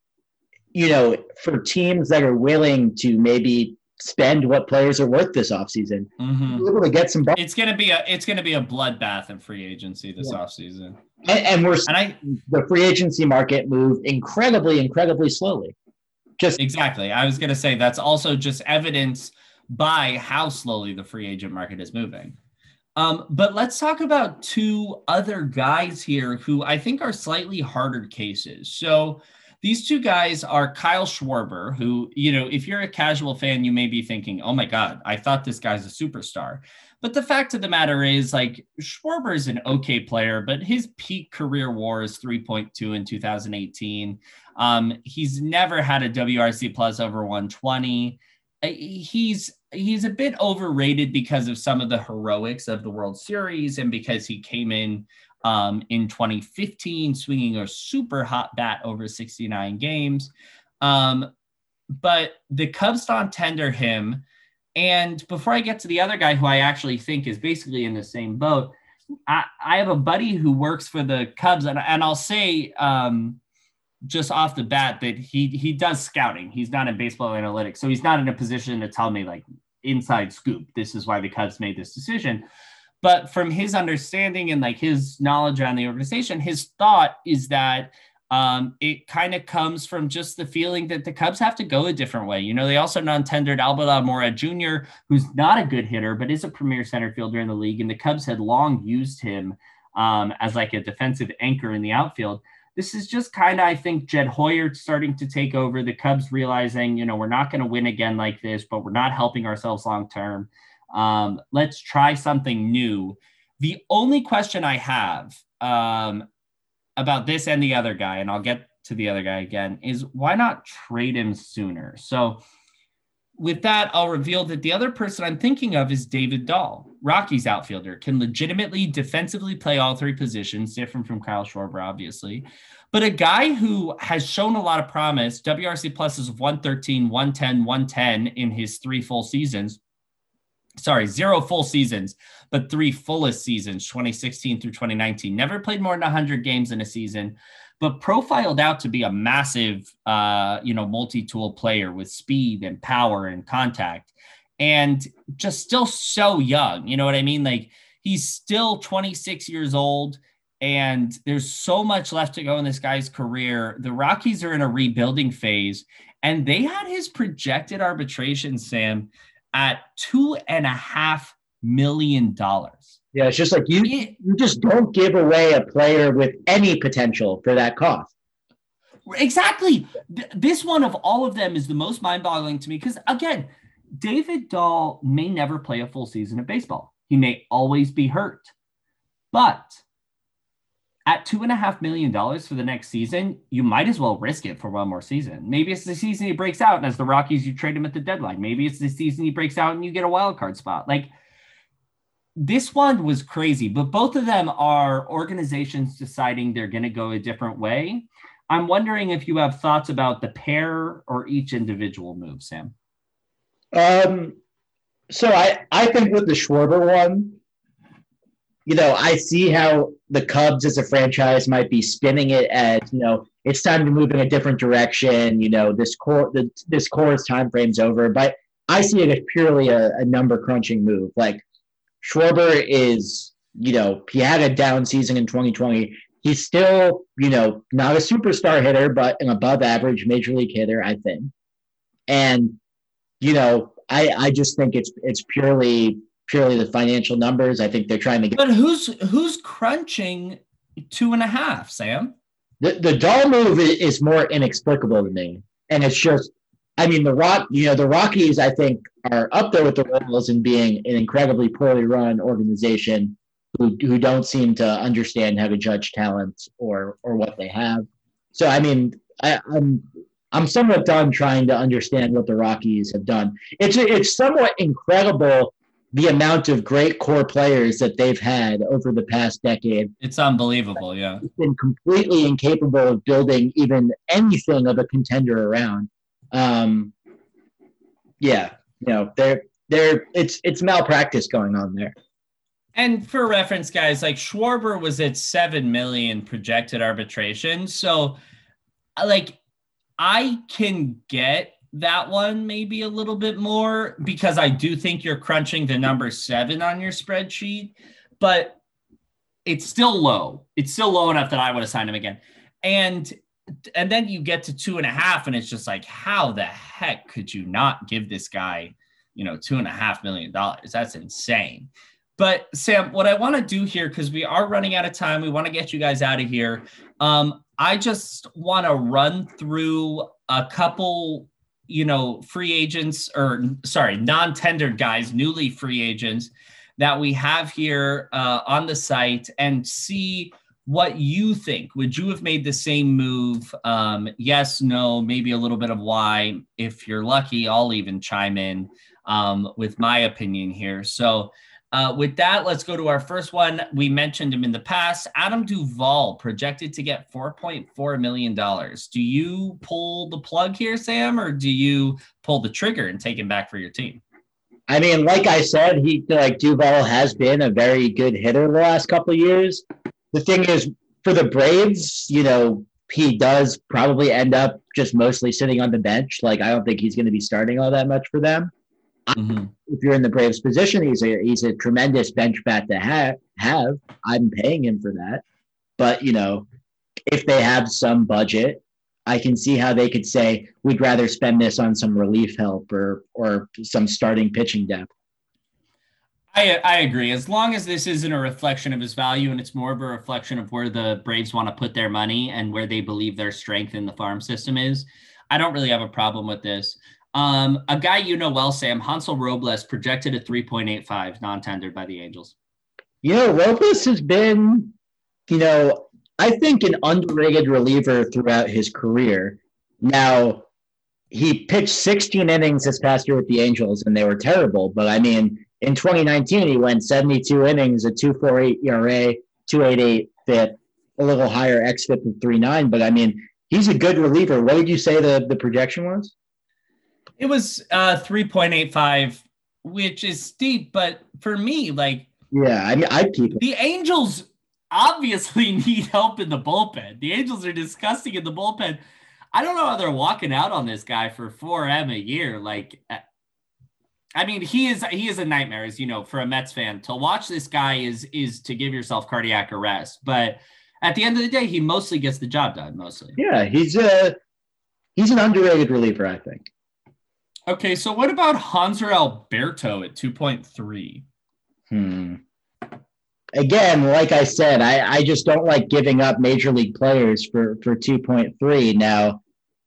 you know, for teams that are willing to maybe spend what players are worth this offseason. Mm-hmm. Be able to get some ball. It's going to be a, it's going to be a bloodbath in free agency this yeah. offseason. And, and we're and I, the free agency market moved incredibly, incredibly slowly. Just exactly. I was going to say that's also just evidence by how slowly the free agent market is moving. Um, but let's talk about two other guys here who I think are slightly harder cases. So these two guys are Kyle Schwarber, who, you know, if you're a casual fan, you may be thinking, oh, my God, I thought this guy's a superstar. But the fact of the matter is, like, Schwarber is an okay player, but his peak career W A R is three point two in two thousand eighteen. Um, he's never had a W R C plus over one twenty. He's he's a bit overrated because of some of the heroics of the World Series and because he came in um, in twenty fifteen swinging a super hot bat over sixty-nine games. Um, but the Cubs don't tender him. And before I get to the other guy who I actually think is basically in the same boat, I, I have a buddy who works for the Cubs, and, and I'll say um, just off the bat that he he does scouting. He's not in baseball analytics, so he's not in a position to tell me, like, inside scoop, this is why the Cubs made this decision. But from his understanding and, like, his knowledge around the organization, his thought is that Um, it kind of comes from just the feeling that the Cubs have to go a different way. You know, they also non-tendered Albert Almora Junior, who's not a good hitter, but is a premier center fielder in the league. And the Cubs had long used him um, as like a defensive anchor in the outfield. This is just kind of, I think, Jed Hoyer starting to take over. The Cubs realizing, you know, we're not going to win again like this, but we're not helping ourselves long-term. Um, let's try something new. The only question I have, um, about this and the other guy, and I'll get to the other guy again, is why not trade him sooner? So with that, I'll reveal that the other person I'm thinking of is David Dahl, Rockies outfielder, can legitimately defensively play all three positions, different from Kyle Schwarber, obviously, but a guy who has shown a lot of promise, W R C plus is one thirteen, one ten, one ten in his three full seasons. Sorry, zero full seasons, but three fullest seasons, twenty sixteen through twenty nineteen. Never played more than one hundred games in a season, but profiled out to be a massive, uh, you know, multi-tool player with speed and power and contact, and just still so young. You know what I mean? Like, he's still twenty-six years old, and there's so much left to go in this guy's career. The Rockies are in a rebuilding phase, and they had his projected arbitration, Sam, at two and a half million dollars. Yeah, it's just like you you just don't give away a player with any potential for that cost. Exactly. This one of all of them is the most mind-boggling to me because, again, David Dahl may never play a full season of baseball. He may always be hurt. But at two and a half million dollars for the next season, you might as well risk it for one more season. Maybe it's the season he breaks out, and as the Rockies, you trade him at the deadline. Maybe it's the season he breaks out and you get a wild card spot. Like, this one was crazy, but both of them are organizations deciding they're going to go a different way. I'm wondering if you have thoughts about the pair or each individual move, Sam. Um, so I, I think with the Schwarber one, you know, I see how the Cubs as a franchise might be spinning it as, you know, it's time to move in a different direction. You know, this core, the, this core's time frame's over. But I see it as purely a, a number crunching move. Like, Schwarber is, you know, he had a down season in twenty twenty. He's still, you know, not a superstar hitter, but an above average major league hitter, I think. And, you know, I, I just think it's it's purely – purely the financial numbers. I think they're trying to get. But who's who's crunching two and a half, Sam? The the Dahl move is more inexplicable to me, and it's just, I mean, the Rock, you know, the Rockies, I think, are up there with the Royals in being an incredibly poorly run organization who who don't seem to understand how to judge talent or or what they have. So, I mean, I, I'm. I'm somewhat done trying to understand what the Rockies have done. It's it's somewhat incredible, the amount of great core players that they've had over the past decade. It's unbelievable, yeah. They've been completely incapable of building even anything of a contender around. Um, yeah, you know, they're, they're, it's, it's malpractice going on there. And for reference, guys, like Schwarber was at seven million projected arbitration. So, like, I can get that one maybe a little bit more because I do think you're crunching the number seven on your spreadsheet, but it's still low. It's still low enough that I would assign him again. And, and then you get to two and a half and it's just like, how the heck could you not give this guy, you know, two and a half million dollars? That's insane. But Sam, what I want to do here, because we are running out of time, we want to get you guys out of here. Um, I just want to run through a couple, you know, free agents or sorry, non-tendered guys, newly free agents that we have here uh, on the site and see what you think. Would you have made the same move? Um, yes, no, maybe a little bit of why. If you're lucky, I'll even chime in um, with my opinion here. So uh, with that, let's go to our first one. We mentioned him in the past. Adam Duvall projected to get four point four million dollars. Do you pull the plug here, Sam, or do you pull the trigger and take him back for your team? I mean, like I said, he like Duvall has been a very good hitter the last couple of years. The thing is, for the Braves, you know, he does probably end up just mostly sitting on the bench. Like, I don't think he's going to be starting all that much for them. Mm-hmm. If you're in the Braves' position, he's a he's a tremendous bench bat to have. Have I'm paying him for that, but you know, if they have some budget, I can see how they could say we'd rather spend this on some relief help or or some starting pitching depth. I I agree. As long as this isn't a reflection of his value and it's more of a reflection of where the Braves want to put their money and where they believe their strength in the farm system is, I don't really have a problem with this. Um, a guy you know well, Sam, Hansel Robles, projected at three point eight five, non-tendered by the Angels. You know, Robles has been, you know, I think, an underrated reliever throughout his career. Now, he pitched sixteen innings this past year with the Angels, and they were terrible. But, I mean, in twenty nineteen, he went seventy-two innings, a two point four eight E R A, two point eight eight F I P, a little higher X F I P of three point nine. But, I mean, he's a good reliever. What did you say the, the projection was? It was uh, three point eight five, which is steep. But for me, like, yeah, I mean, I keep it. The Angels obviously need help in the bullpen. The Angels are disgusting in the bullpen. I don't know how they're walking out on this guy for four million a year. Like, I mean, he is he is a nightmare, as you know, for a Mets fan. To watch this guy is is to give yourself cardiac arrest. But at the end of the day, he mostly gets the job done. Mostly, yeah. He's a he's an underrated reliever, I think. Okay, so what about Hanser Alberto at two point three? Hmm. Again, like I said, I, I just don't like giving up major league players for, for two point three. Now,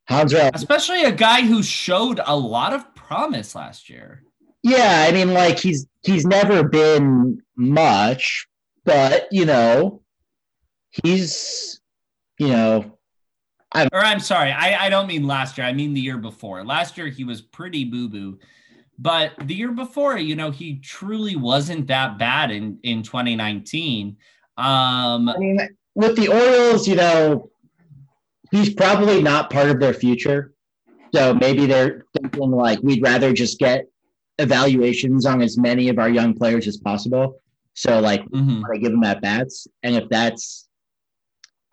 Hansel, especially a guy who showed a lot of promise last year. Yeah, I mean, like, he's he's never been much, but, you know, he's, you know. I'm, or I'm sorry, I, I don't mean last year. I mean the year before. Last year, he was pretty boo-boo. But the year before, you know, he truly wasn't that bad in, in twenty nineteen. Um, I mean, with the Orioles, you know, he's probably not part of their future. So maybe they're thinking, like, we'd rather just get evaluations on as many of our young players as possible. So, like, mm-hmm. I give them at-bats. And if that's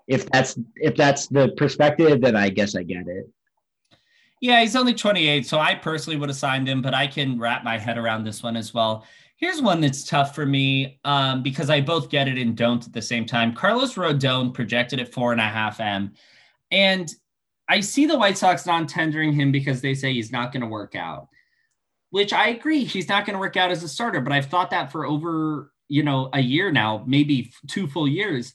if that's if that's the perspective, then I guess I get it. Yeah, he's only twenty-eight, so I personally would have signed him, but I can wrap my head around this one as well. Here's one that's tough for me um, because I both get it and don't at the same time. Carlos Rodon projected at four and a half M, and I see the White Sox non-tendering him because they say he's not going to work out, which I agree. He's not going to work out as a starter, but I've thought that for over, you know, a year now, maybe two full years.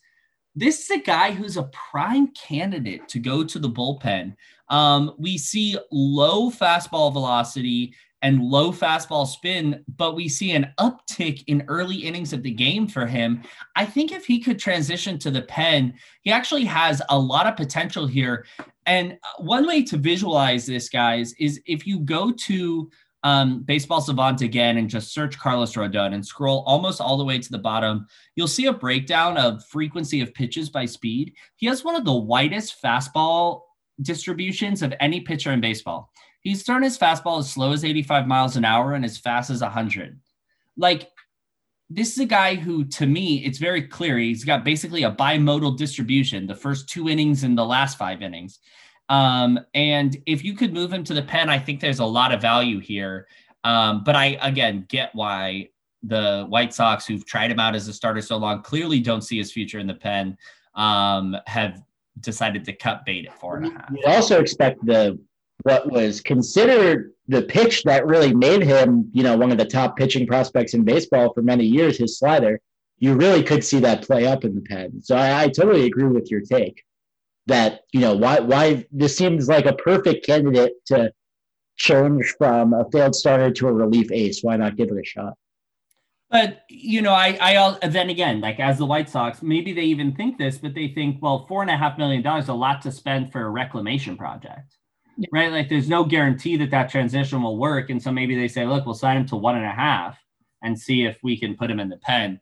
This is a guy who's a prime candidate to go to the bullpen. Um, we see low fastball velocity and low fastball spin, but we see an uptick in early innings of the game for him. I think if he could transition to the pen, he actually has a lot of potential here. And one way to visualize this, guys, is if you go to um, Baseball Savant again and just search Carlos Rodon and scroll almost all the way to the bottom, you'll see a breakdown of frequency of pitches by speed. He has one of the widest fastball distributions of any pitcher in baseball. He's thrown his fastball as slow as eighty-five miles an hour and as fast as one hundred. Like, this is a guy who, to me, it's very clear. He's got basically a bimodal distribution, the first two innings and the last five innings. Um, and if you could move him to the pen, I think there's a lot of value here. Um, but I, again, get why the White Sox, who've tried him out as a starter so long, clearly don't see his future in the pen, um, have decided to cut bait at four and a half. You also expect the what was considered the pitch that really made him, you know, one of the top pitching prospects in baseball for many years, his slider. You really could see that play up in the pen. So I, I totally agree with your take that, you know, why why this seems like a perfect candidate to change from a failed starter to a relief ace. Why not give it a shot? But, you know, I, I, then again, like, as the White Sox, maybe they even think this, but they think, well, four and a half million dollars, a lot to spend for a reclamation project, yeah. Right? Like, there's no guarantee that that transition will work. And so maybe they say, look, we'll sign him to one and a half and see if we can put him in the pen.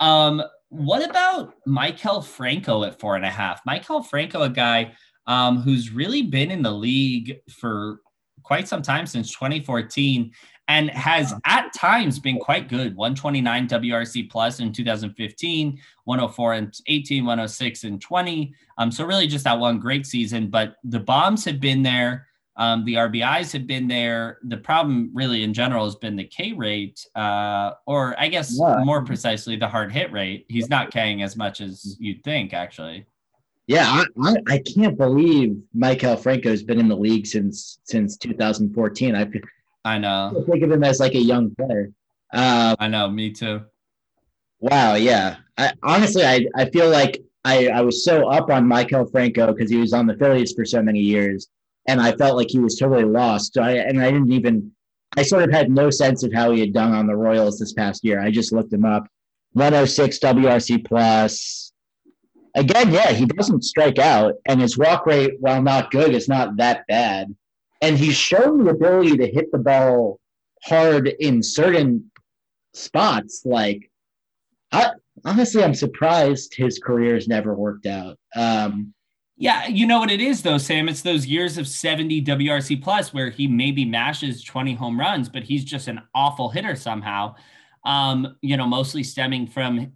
Um, what about Michael Franco at four and a half? Michael Franco, a guy um, who's really been in the league for quite some time, since twenty fourteen, and has at times been quite good. one twenty-nine W R C plus in two thousand fifteen, one oh four in eighteen, one oh six in twenty. Um, so really just that one great season, but the bombs have been there. Um, the R B Is have been there. The problem really in general has been the K rate, uh, or I guess yeah. more precisely the hard hit rate. He's not K-ing as much as you'd think, actually. Yeah, I, I can't believe Michael Franco's been in the league since since two thousand fourteen. I I know. I think of him as like a young player. Um, I know, me too. Wow, yeah. I, honestly, I, I feel like I, I was so up on Michael Franco because he was on the Phillies for so many years, and I felt like he was totally lost. So I, and I didn't even – I sort of had no sense of how he had done on the Royals this past year. I just looked him up. one oh six W R C plus, Again, yeah, he doesn't strike out, and his walk rate, while not good, is not that bad. And he's shown the ability to hit the ball hard in certain spots. Like, I, honestly, I'm surprised his career's never worked out. Um, yeah, you know what it is, though, Sam? It's those years of seventy W R C plus where he maybe mashes twenty home runs, but he's just an awful hitter somehow, um, you know, mostly stemming from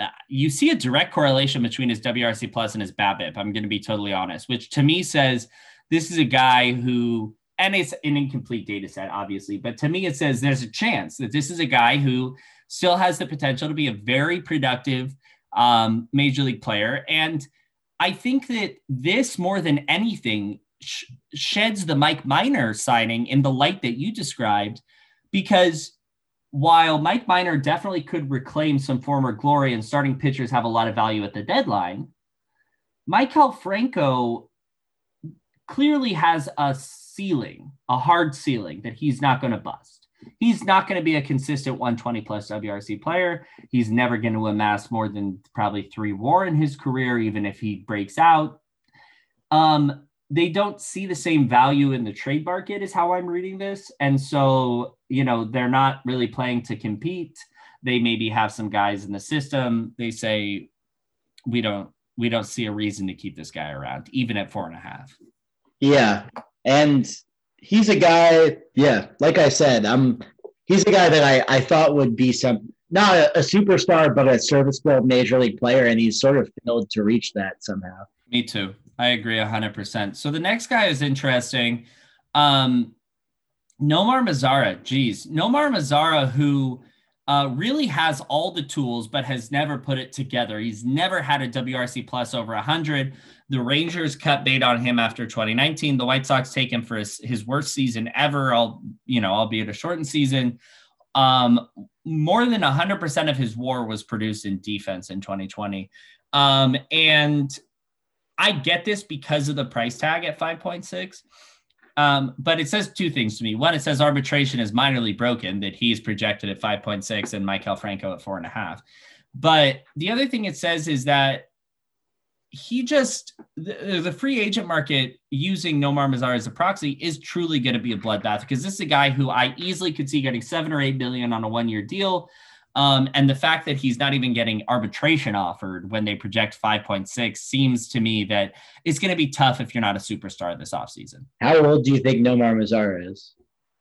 uh, – you see a direct correlation between his W R C plus and his BABIP, I'm going to be totally honest, which to me says – this is a guy who, and it's an incomplete data set, obviously, but to me, it says there's a chance that this is a guy who still has the potential to be a very productive um, major league player. And I think that this, more than anything, sh- sheds the Mike Minor signing in the light that you described, because while Mike Minor definitely could reclaim some former glory and starting pitchers have a lot of value at the deadline, Mikel Franco clearly has a ceiling, a hard ceiling that he's not going to bust. He's not going to be a consistent one twenty plus W R C player. He's never going to amass more than probably three WAR in his career, even if he breaks out. Um, they don't see the same value in the trade market is how I'm reading this. And so, you know, they're not really playing to compete. They maybe have some guys in the system. They say, we don't, we don't see a reason to keep this guy around, even at four and a half. Yeah, and he's a guy, yeah, like I said, um, he's a guy that I, I thought would be some, not a, a superstar, but a serviceable major league player, and he's sort of failed to reach that somehow. Me too. I agree one hundred percent. So the next guy is interesting. Um, Nomar Mazara, geez. Nomar Mazara, who uh, really has all the tools, but has never put it together. He's never had a W R C plus over one hundred. The Rangers cut bait on him after twenty nineteen. The White Sox take him for his, his worst season ever, all, you know, albeit a shortened season. Um, more than one hundred percent of his WAR was produced in defense in twenty twenty. Um, and I get this because of the price tag at five point six. Um, but it says two things to me. One, it says arbitration is minorly broken, that he's projected at five point six and Mikel Franco at four and a half. But the other thing it says is that he just, the, the free agent market using Nomar Mazara as a proxy is truly going to be a bloodbath, because this is a guy who I easily could see getting seven or eight million on a one-year deal. Um, and the fact that he's not even getting arbitration offered when they project five point six seems to me that it's going to be tough if you're not a superstar this offseason. How old do you think Nomar Mazara is?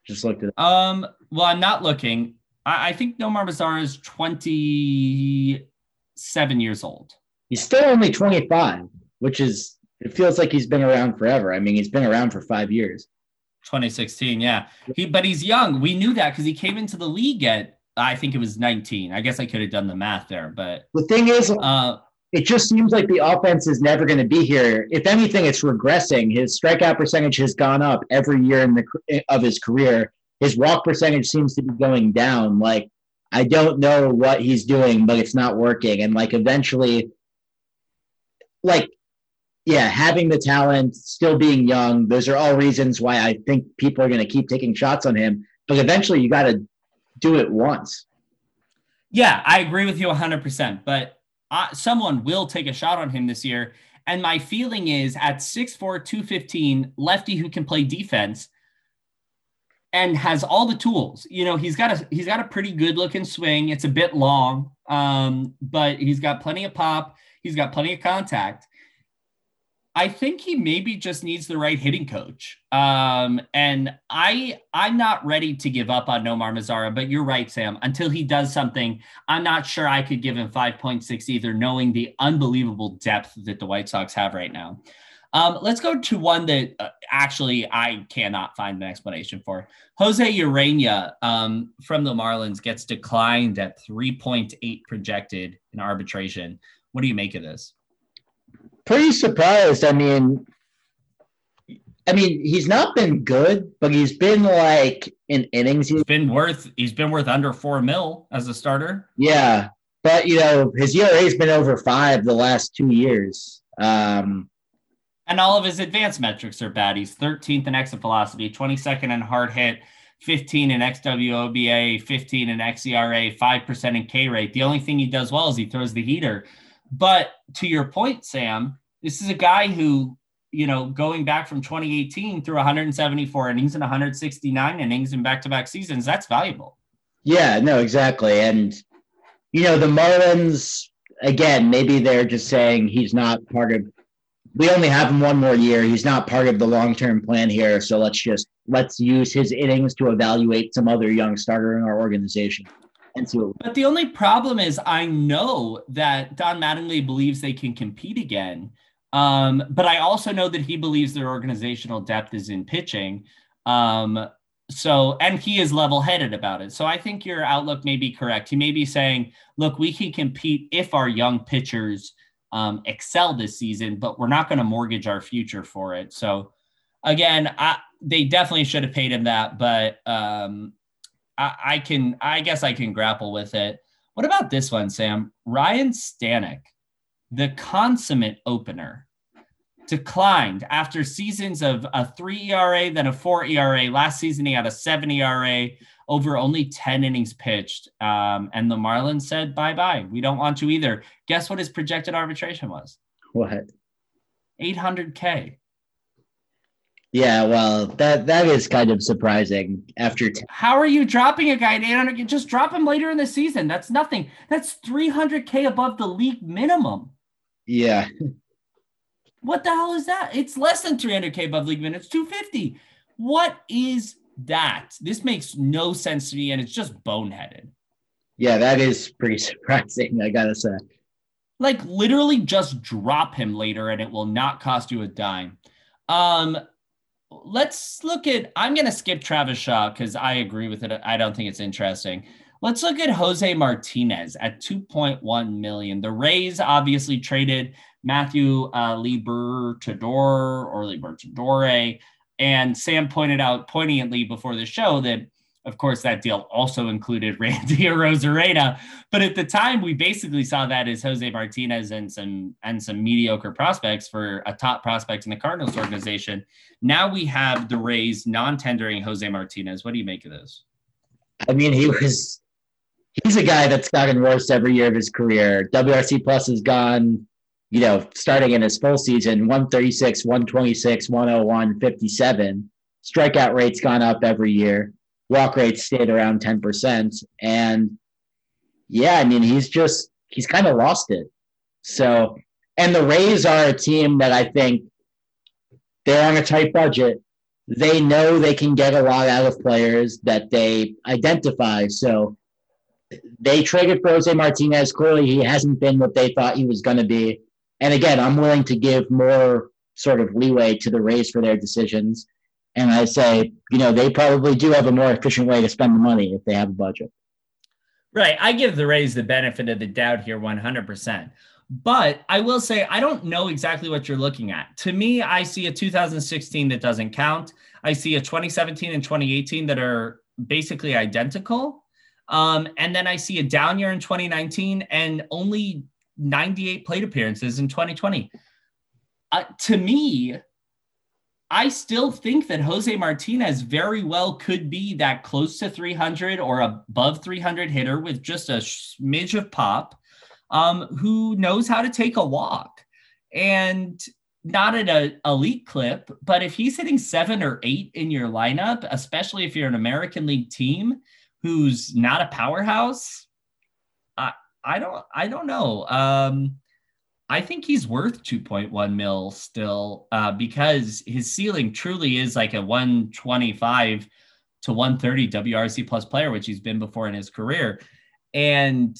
Just looked it up. Um, well, I'm not looking. I, I think Nomar Mazara is twenty-seven years old. He's still only twenty-five, which is, it feels like he's been around forever. I mean, he's been around for five years. twenty sixteen, yeah. He, but he's young. We knew that because he came into the league at, I think it was nineteen. I guess I could have done the math there, but. The thing is, uh, it just seems like the offense is never going to be here. If anything, it's regressing. His strikeout percentage has gone up every year in the of his career. His walk percentage seems to be going down. Like, I don't know what he's doing, but it's not working. And like, eventually, like, yeah, having the talent, still being young, those are all reasons why I think people are going to keep taking shots on him. But eventually you got to do it once. Yeah, I agree with you one hundred percent. But uh, someone will take a shot on him this year. And my feeling is at six four, two fifteen, lefty who can play defense and has all the tools. You know, he's got a he's got a pretty good looking swing. It's a bit long, um, but he's got plenty of pop. He's got plenty of contact. I think he maybe just needs the right hitting coach. Um, and I, I'm not ready to give up on Nomar Mazara, but you're right, Sam. Until he does something, I'm not sure I could give him five point six either, knowing the unbelievable depth that the White Sox have right now. Um, let's go to one that uh, actually I cannot find an explanation for. Jose Urania um, from the Marlins gets declined at three point eight projected in arbitration. What do you make of this? Pretty surprised. I mean, I mean, he's not been good, but he's been like in innings. He's been worth. He's been worth under four mil as a starter. Yeah, but you know, his E R A has been over five the last two years. Um, and all of his advanced metrics are bad. He's thirteenth in exit velocity, twenty-second in hard hit, fifteen in X W O B A, fifteen in X E R A, five percent in K rate. The only thing he does well is he throws the heater. But to your point, Sam, this is a guy who, you know, going back from twenty eighteen through one hundred seventy-four innings and one hundred sixty-nine innings in back-to-back seasons, that's valuable. Yeah, no, exactly. And, you know, the Marlins, again, maybe they're just saying he's not part of, we only have him one more year. He's not part of the long-term plan here. So let's just, let's use his innings to evaluate some other young starter in our organization. And so, but the only problem is I know that Don Mattingly believes they can compete again. Um, but I also know that he believes their organizational depth is in pitching. Um, so, and he is level-headed about it. So I think your outlook may be correct. He may be saying, look, we can compete if our young pitchers um, excel this season, but we're not going to mortgage our future for it. So again, I, they definitely should have paid him that, but um, I, I can, I guess I can grapple with it. What about this one, Sam? Ryan Stanek, the consummate opener, declined after seasons of a three E R A, then a four E R A. Last season, he had a seven E R A over only ten innings pitched. Um, and the Marlins said, bye-bye. We don't want you either. Guess what his projected arbitration was? What? eight hundred K. Yeah, well, that, that is kind of surprising. After ten- How are you dropping a guy at eight hundred K? Just drop him later in the season. That's nothing. That's three hundred K above the league minimum. Yeah. What the hell is that? It's less than three hundred K above league minimum. It's two fifty. What is that? This makes no sense to me, and it's just boneheaded. Yeah, that is pretty surprising, I gotta say. Like, literally just drop him later, and it will not cost you a dime. Um, let's look at – I'm going to skip Travis Shaw because I agree with it. I don't think it's interesting. Let's look at Jose Martinez at two point one million dollars. The Rays obviously traded Matthew uh, Liberatore or Liberatore, and Sam pointed out poignantly before the show that, of course, that deal also included Randy Arozarena. But at the time, we basically saw that as Jose Martinez and some and some mediocre prospects for a top prospect in the Cardinals organization. Now we have the Rays non-tendering Jose Martinez. What do you make of this? I mean, he was he's a guy that's gotten worse every year of his career. W R C Plus has gone, you know, starting in his full season, one thirty-six, one twenty-six, one oh one, fifty-seven. Strikeout rate's gone up every year. Walk rate stayed around ten percent. And yeah, I mean, he's just, he's kind of lost it. So, and the Rays are a team that I think they're on a tight budget. They know they can get a lot out of players that they identify. So they traded for Jose Martinez. Clearly he hasn't been what they thought he was going to be. And again, I'm willing to give more sort of leeway to the Rays for their decisions. And I say, you know, they probably do have a more efficient way to spend the money if they have a budget. Right. I give the Rays the benefit of the doubt here one hundred percent. But I will say, I don't know exactly what you're looking at. To me, I see a two thousand sixteen that doesn't count. I see a twenty seventeen and twenty eighteen that are basically identical. Um, and then I see a down year in twenty nineteen and only ninety-eight plate appearances in twenty twenty. Uh, to me... I still think that Jose Martinez very well could be that close to three hundred or above three hundred hitter with just a smidge of pop, um, who knows how to take a walk, and not at an elite clip. But if he's hitting seven or eight in your lineup, especially if you're an American League team who's not a powerhouse, I I don't I don't know. Um, I think he's worth two point one mil still uh, because his ceiling truly is like a one twenty-five to one thirty W R C plus player, which he's been before in his career. And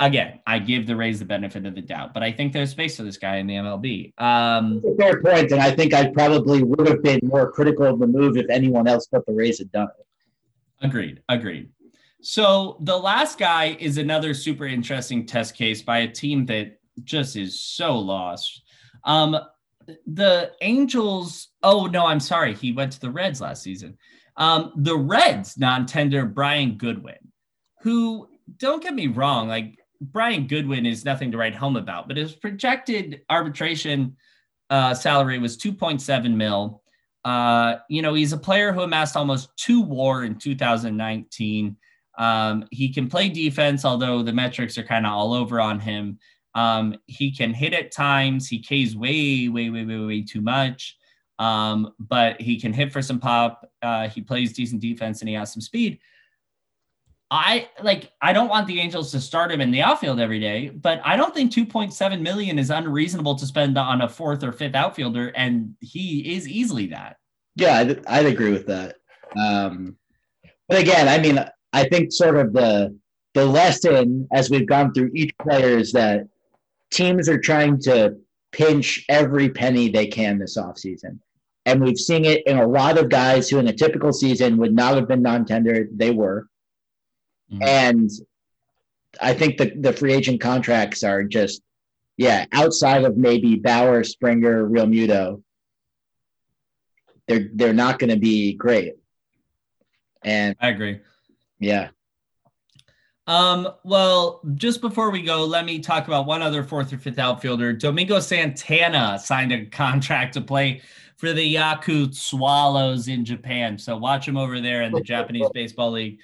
again, I give the Rays the benefit of the doubt, but I think there's space for this guy in the M L B. Um, That's a fair point, and I think I probably would have been more critical of the move if anyone else but the Rays had done it. Agreed, agreed. So the last guy is another super interesting test case by a team that just is so lost. Um, the Angels, oh no, I'm sorry. He went to the Reds last season. Um, the Reds non-tender Brian Goodwin, who, don't get me wrong, like Brian Goodwin is nothing to write home about, but his projected arbitration uh, salary was two point seven mil. Uh, you know, he's a player who amassed almost two WAR in two thousand nineteen. Um, he can play defense, although the metrics are kind of all over on him. Um, he can hit at times. He Ks way, way, way, way, way too much. Um, but he can hit for some pop. Uh, he plays decent defense and he has some speed. I like, I don't want the Angels to start him in the outfield every day, but I don't think two point seven million is unreasonable to spend on a fourth or fifth outfielder. And he is easily that. Yeah, I'd, I'd agree with that. Um, but again, I mean, I think sort of the, the lesson as we've gone through each player is that teams are trying to pinch every penny they can this offseason. And we've seen it in a lot of guys who in a typical season would not have been non-tender. They were. Mm-hmm. And I think the, the free agent contracts are just, yeah, outside of maybe Bauer, Springer, Real Muto, they're, they're not going to be great. And I agree. Yeah. Um, well, just before we go, let me talk about one other fourth or fifth outfielder. Domingo Santana signed a contract to play for the Yakult Swallows in Japan. So watch him over there in the Japanese Baseball League.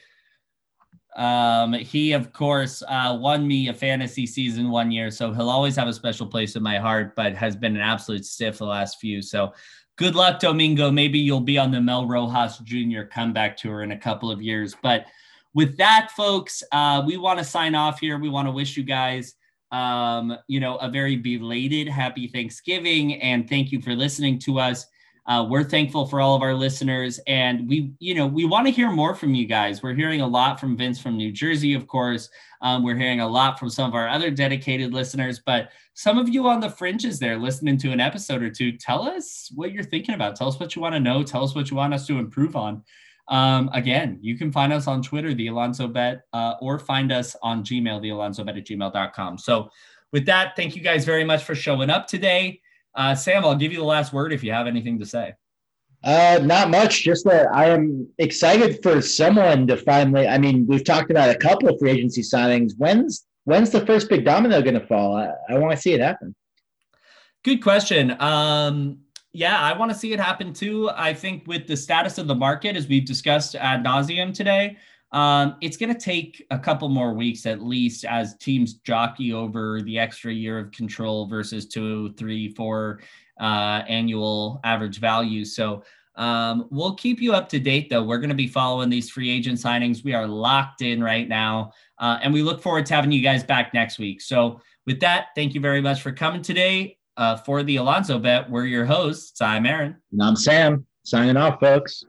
Um, he, of course, uh, won me a fantasy season one year, so he'll always have a special place in my heart, but has been an absolute stiff the last few. So good luck, Domingo. Maybe you'll be on the Mel Rojas Junior comeback tour in a couple of years, but with that, folks, uh, we want to sign off here. We want to wish you guys, um, you know, a very belated happy Thanksgiving, and thank you for listening to us. Uh, we're thankful for all of our listeners, and we, you know, we want to hear more from you guys. We're hearing a lot from Vince from New Jersey, of course. Um, we're hearing a lot from some of our other dedicated listeners, but some of you on the fringes there listening to an episode or two, tell us what you're thinking about. Tell us what you want to know. Tell us what you want us to improve on. Um, again, you can find us on Twitter, The Alonso Bet, uh, or find us on Gmail, The Alonso Bet at gmail dot com. So with that, thank you guys very much for showing up today. Uh, Sam, I'll give you the last word if you have anything to say. Uh, not much, just that I am excited for someone to finally, I mean, we've talked about a couple of free agency signings. When's, when's the first big domino going to fall? I, I want to see it happen. Good question. Um, Yeah, I want to see it happen too. I think with the status of the market, as we've discussed ad nauseum today, um, it's going to take a couple more weeks at least as teams jockey over the extra year of control versus two, three, four uh, annual average value. So um, we'll keep you up to date, though. We're going to be following these free agent signings. We are locked in right now, uh, and we look forward to having you guys back next week. So with that, thank you very much for coming today. Uh, for the Alonso Bet, we're your hosts. I'm Aaron. And I'm Sam. Signing off, folks.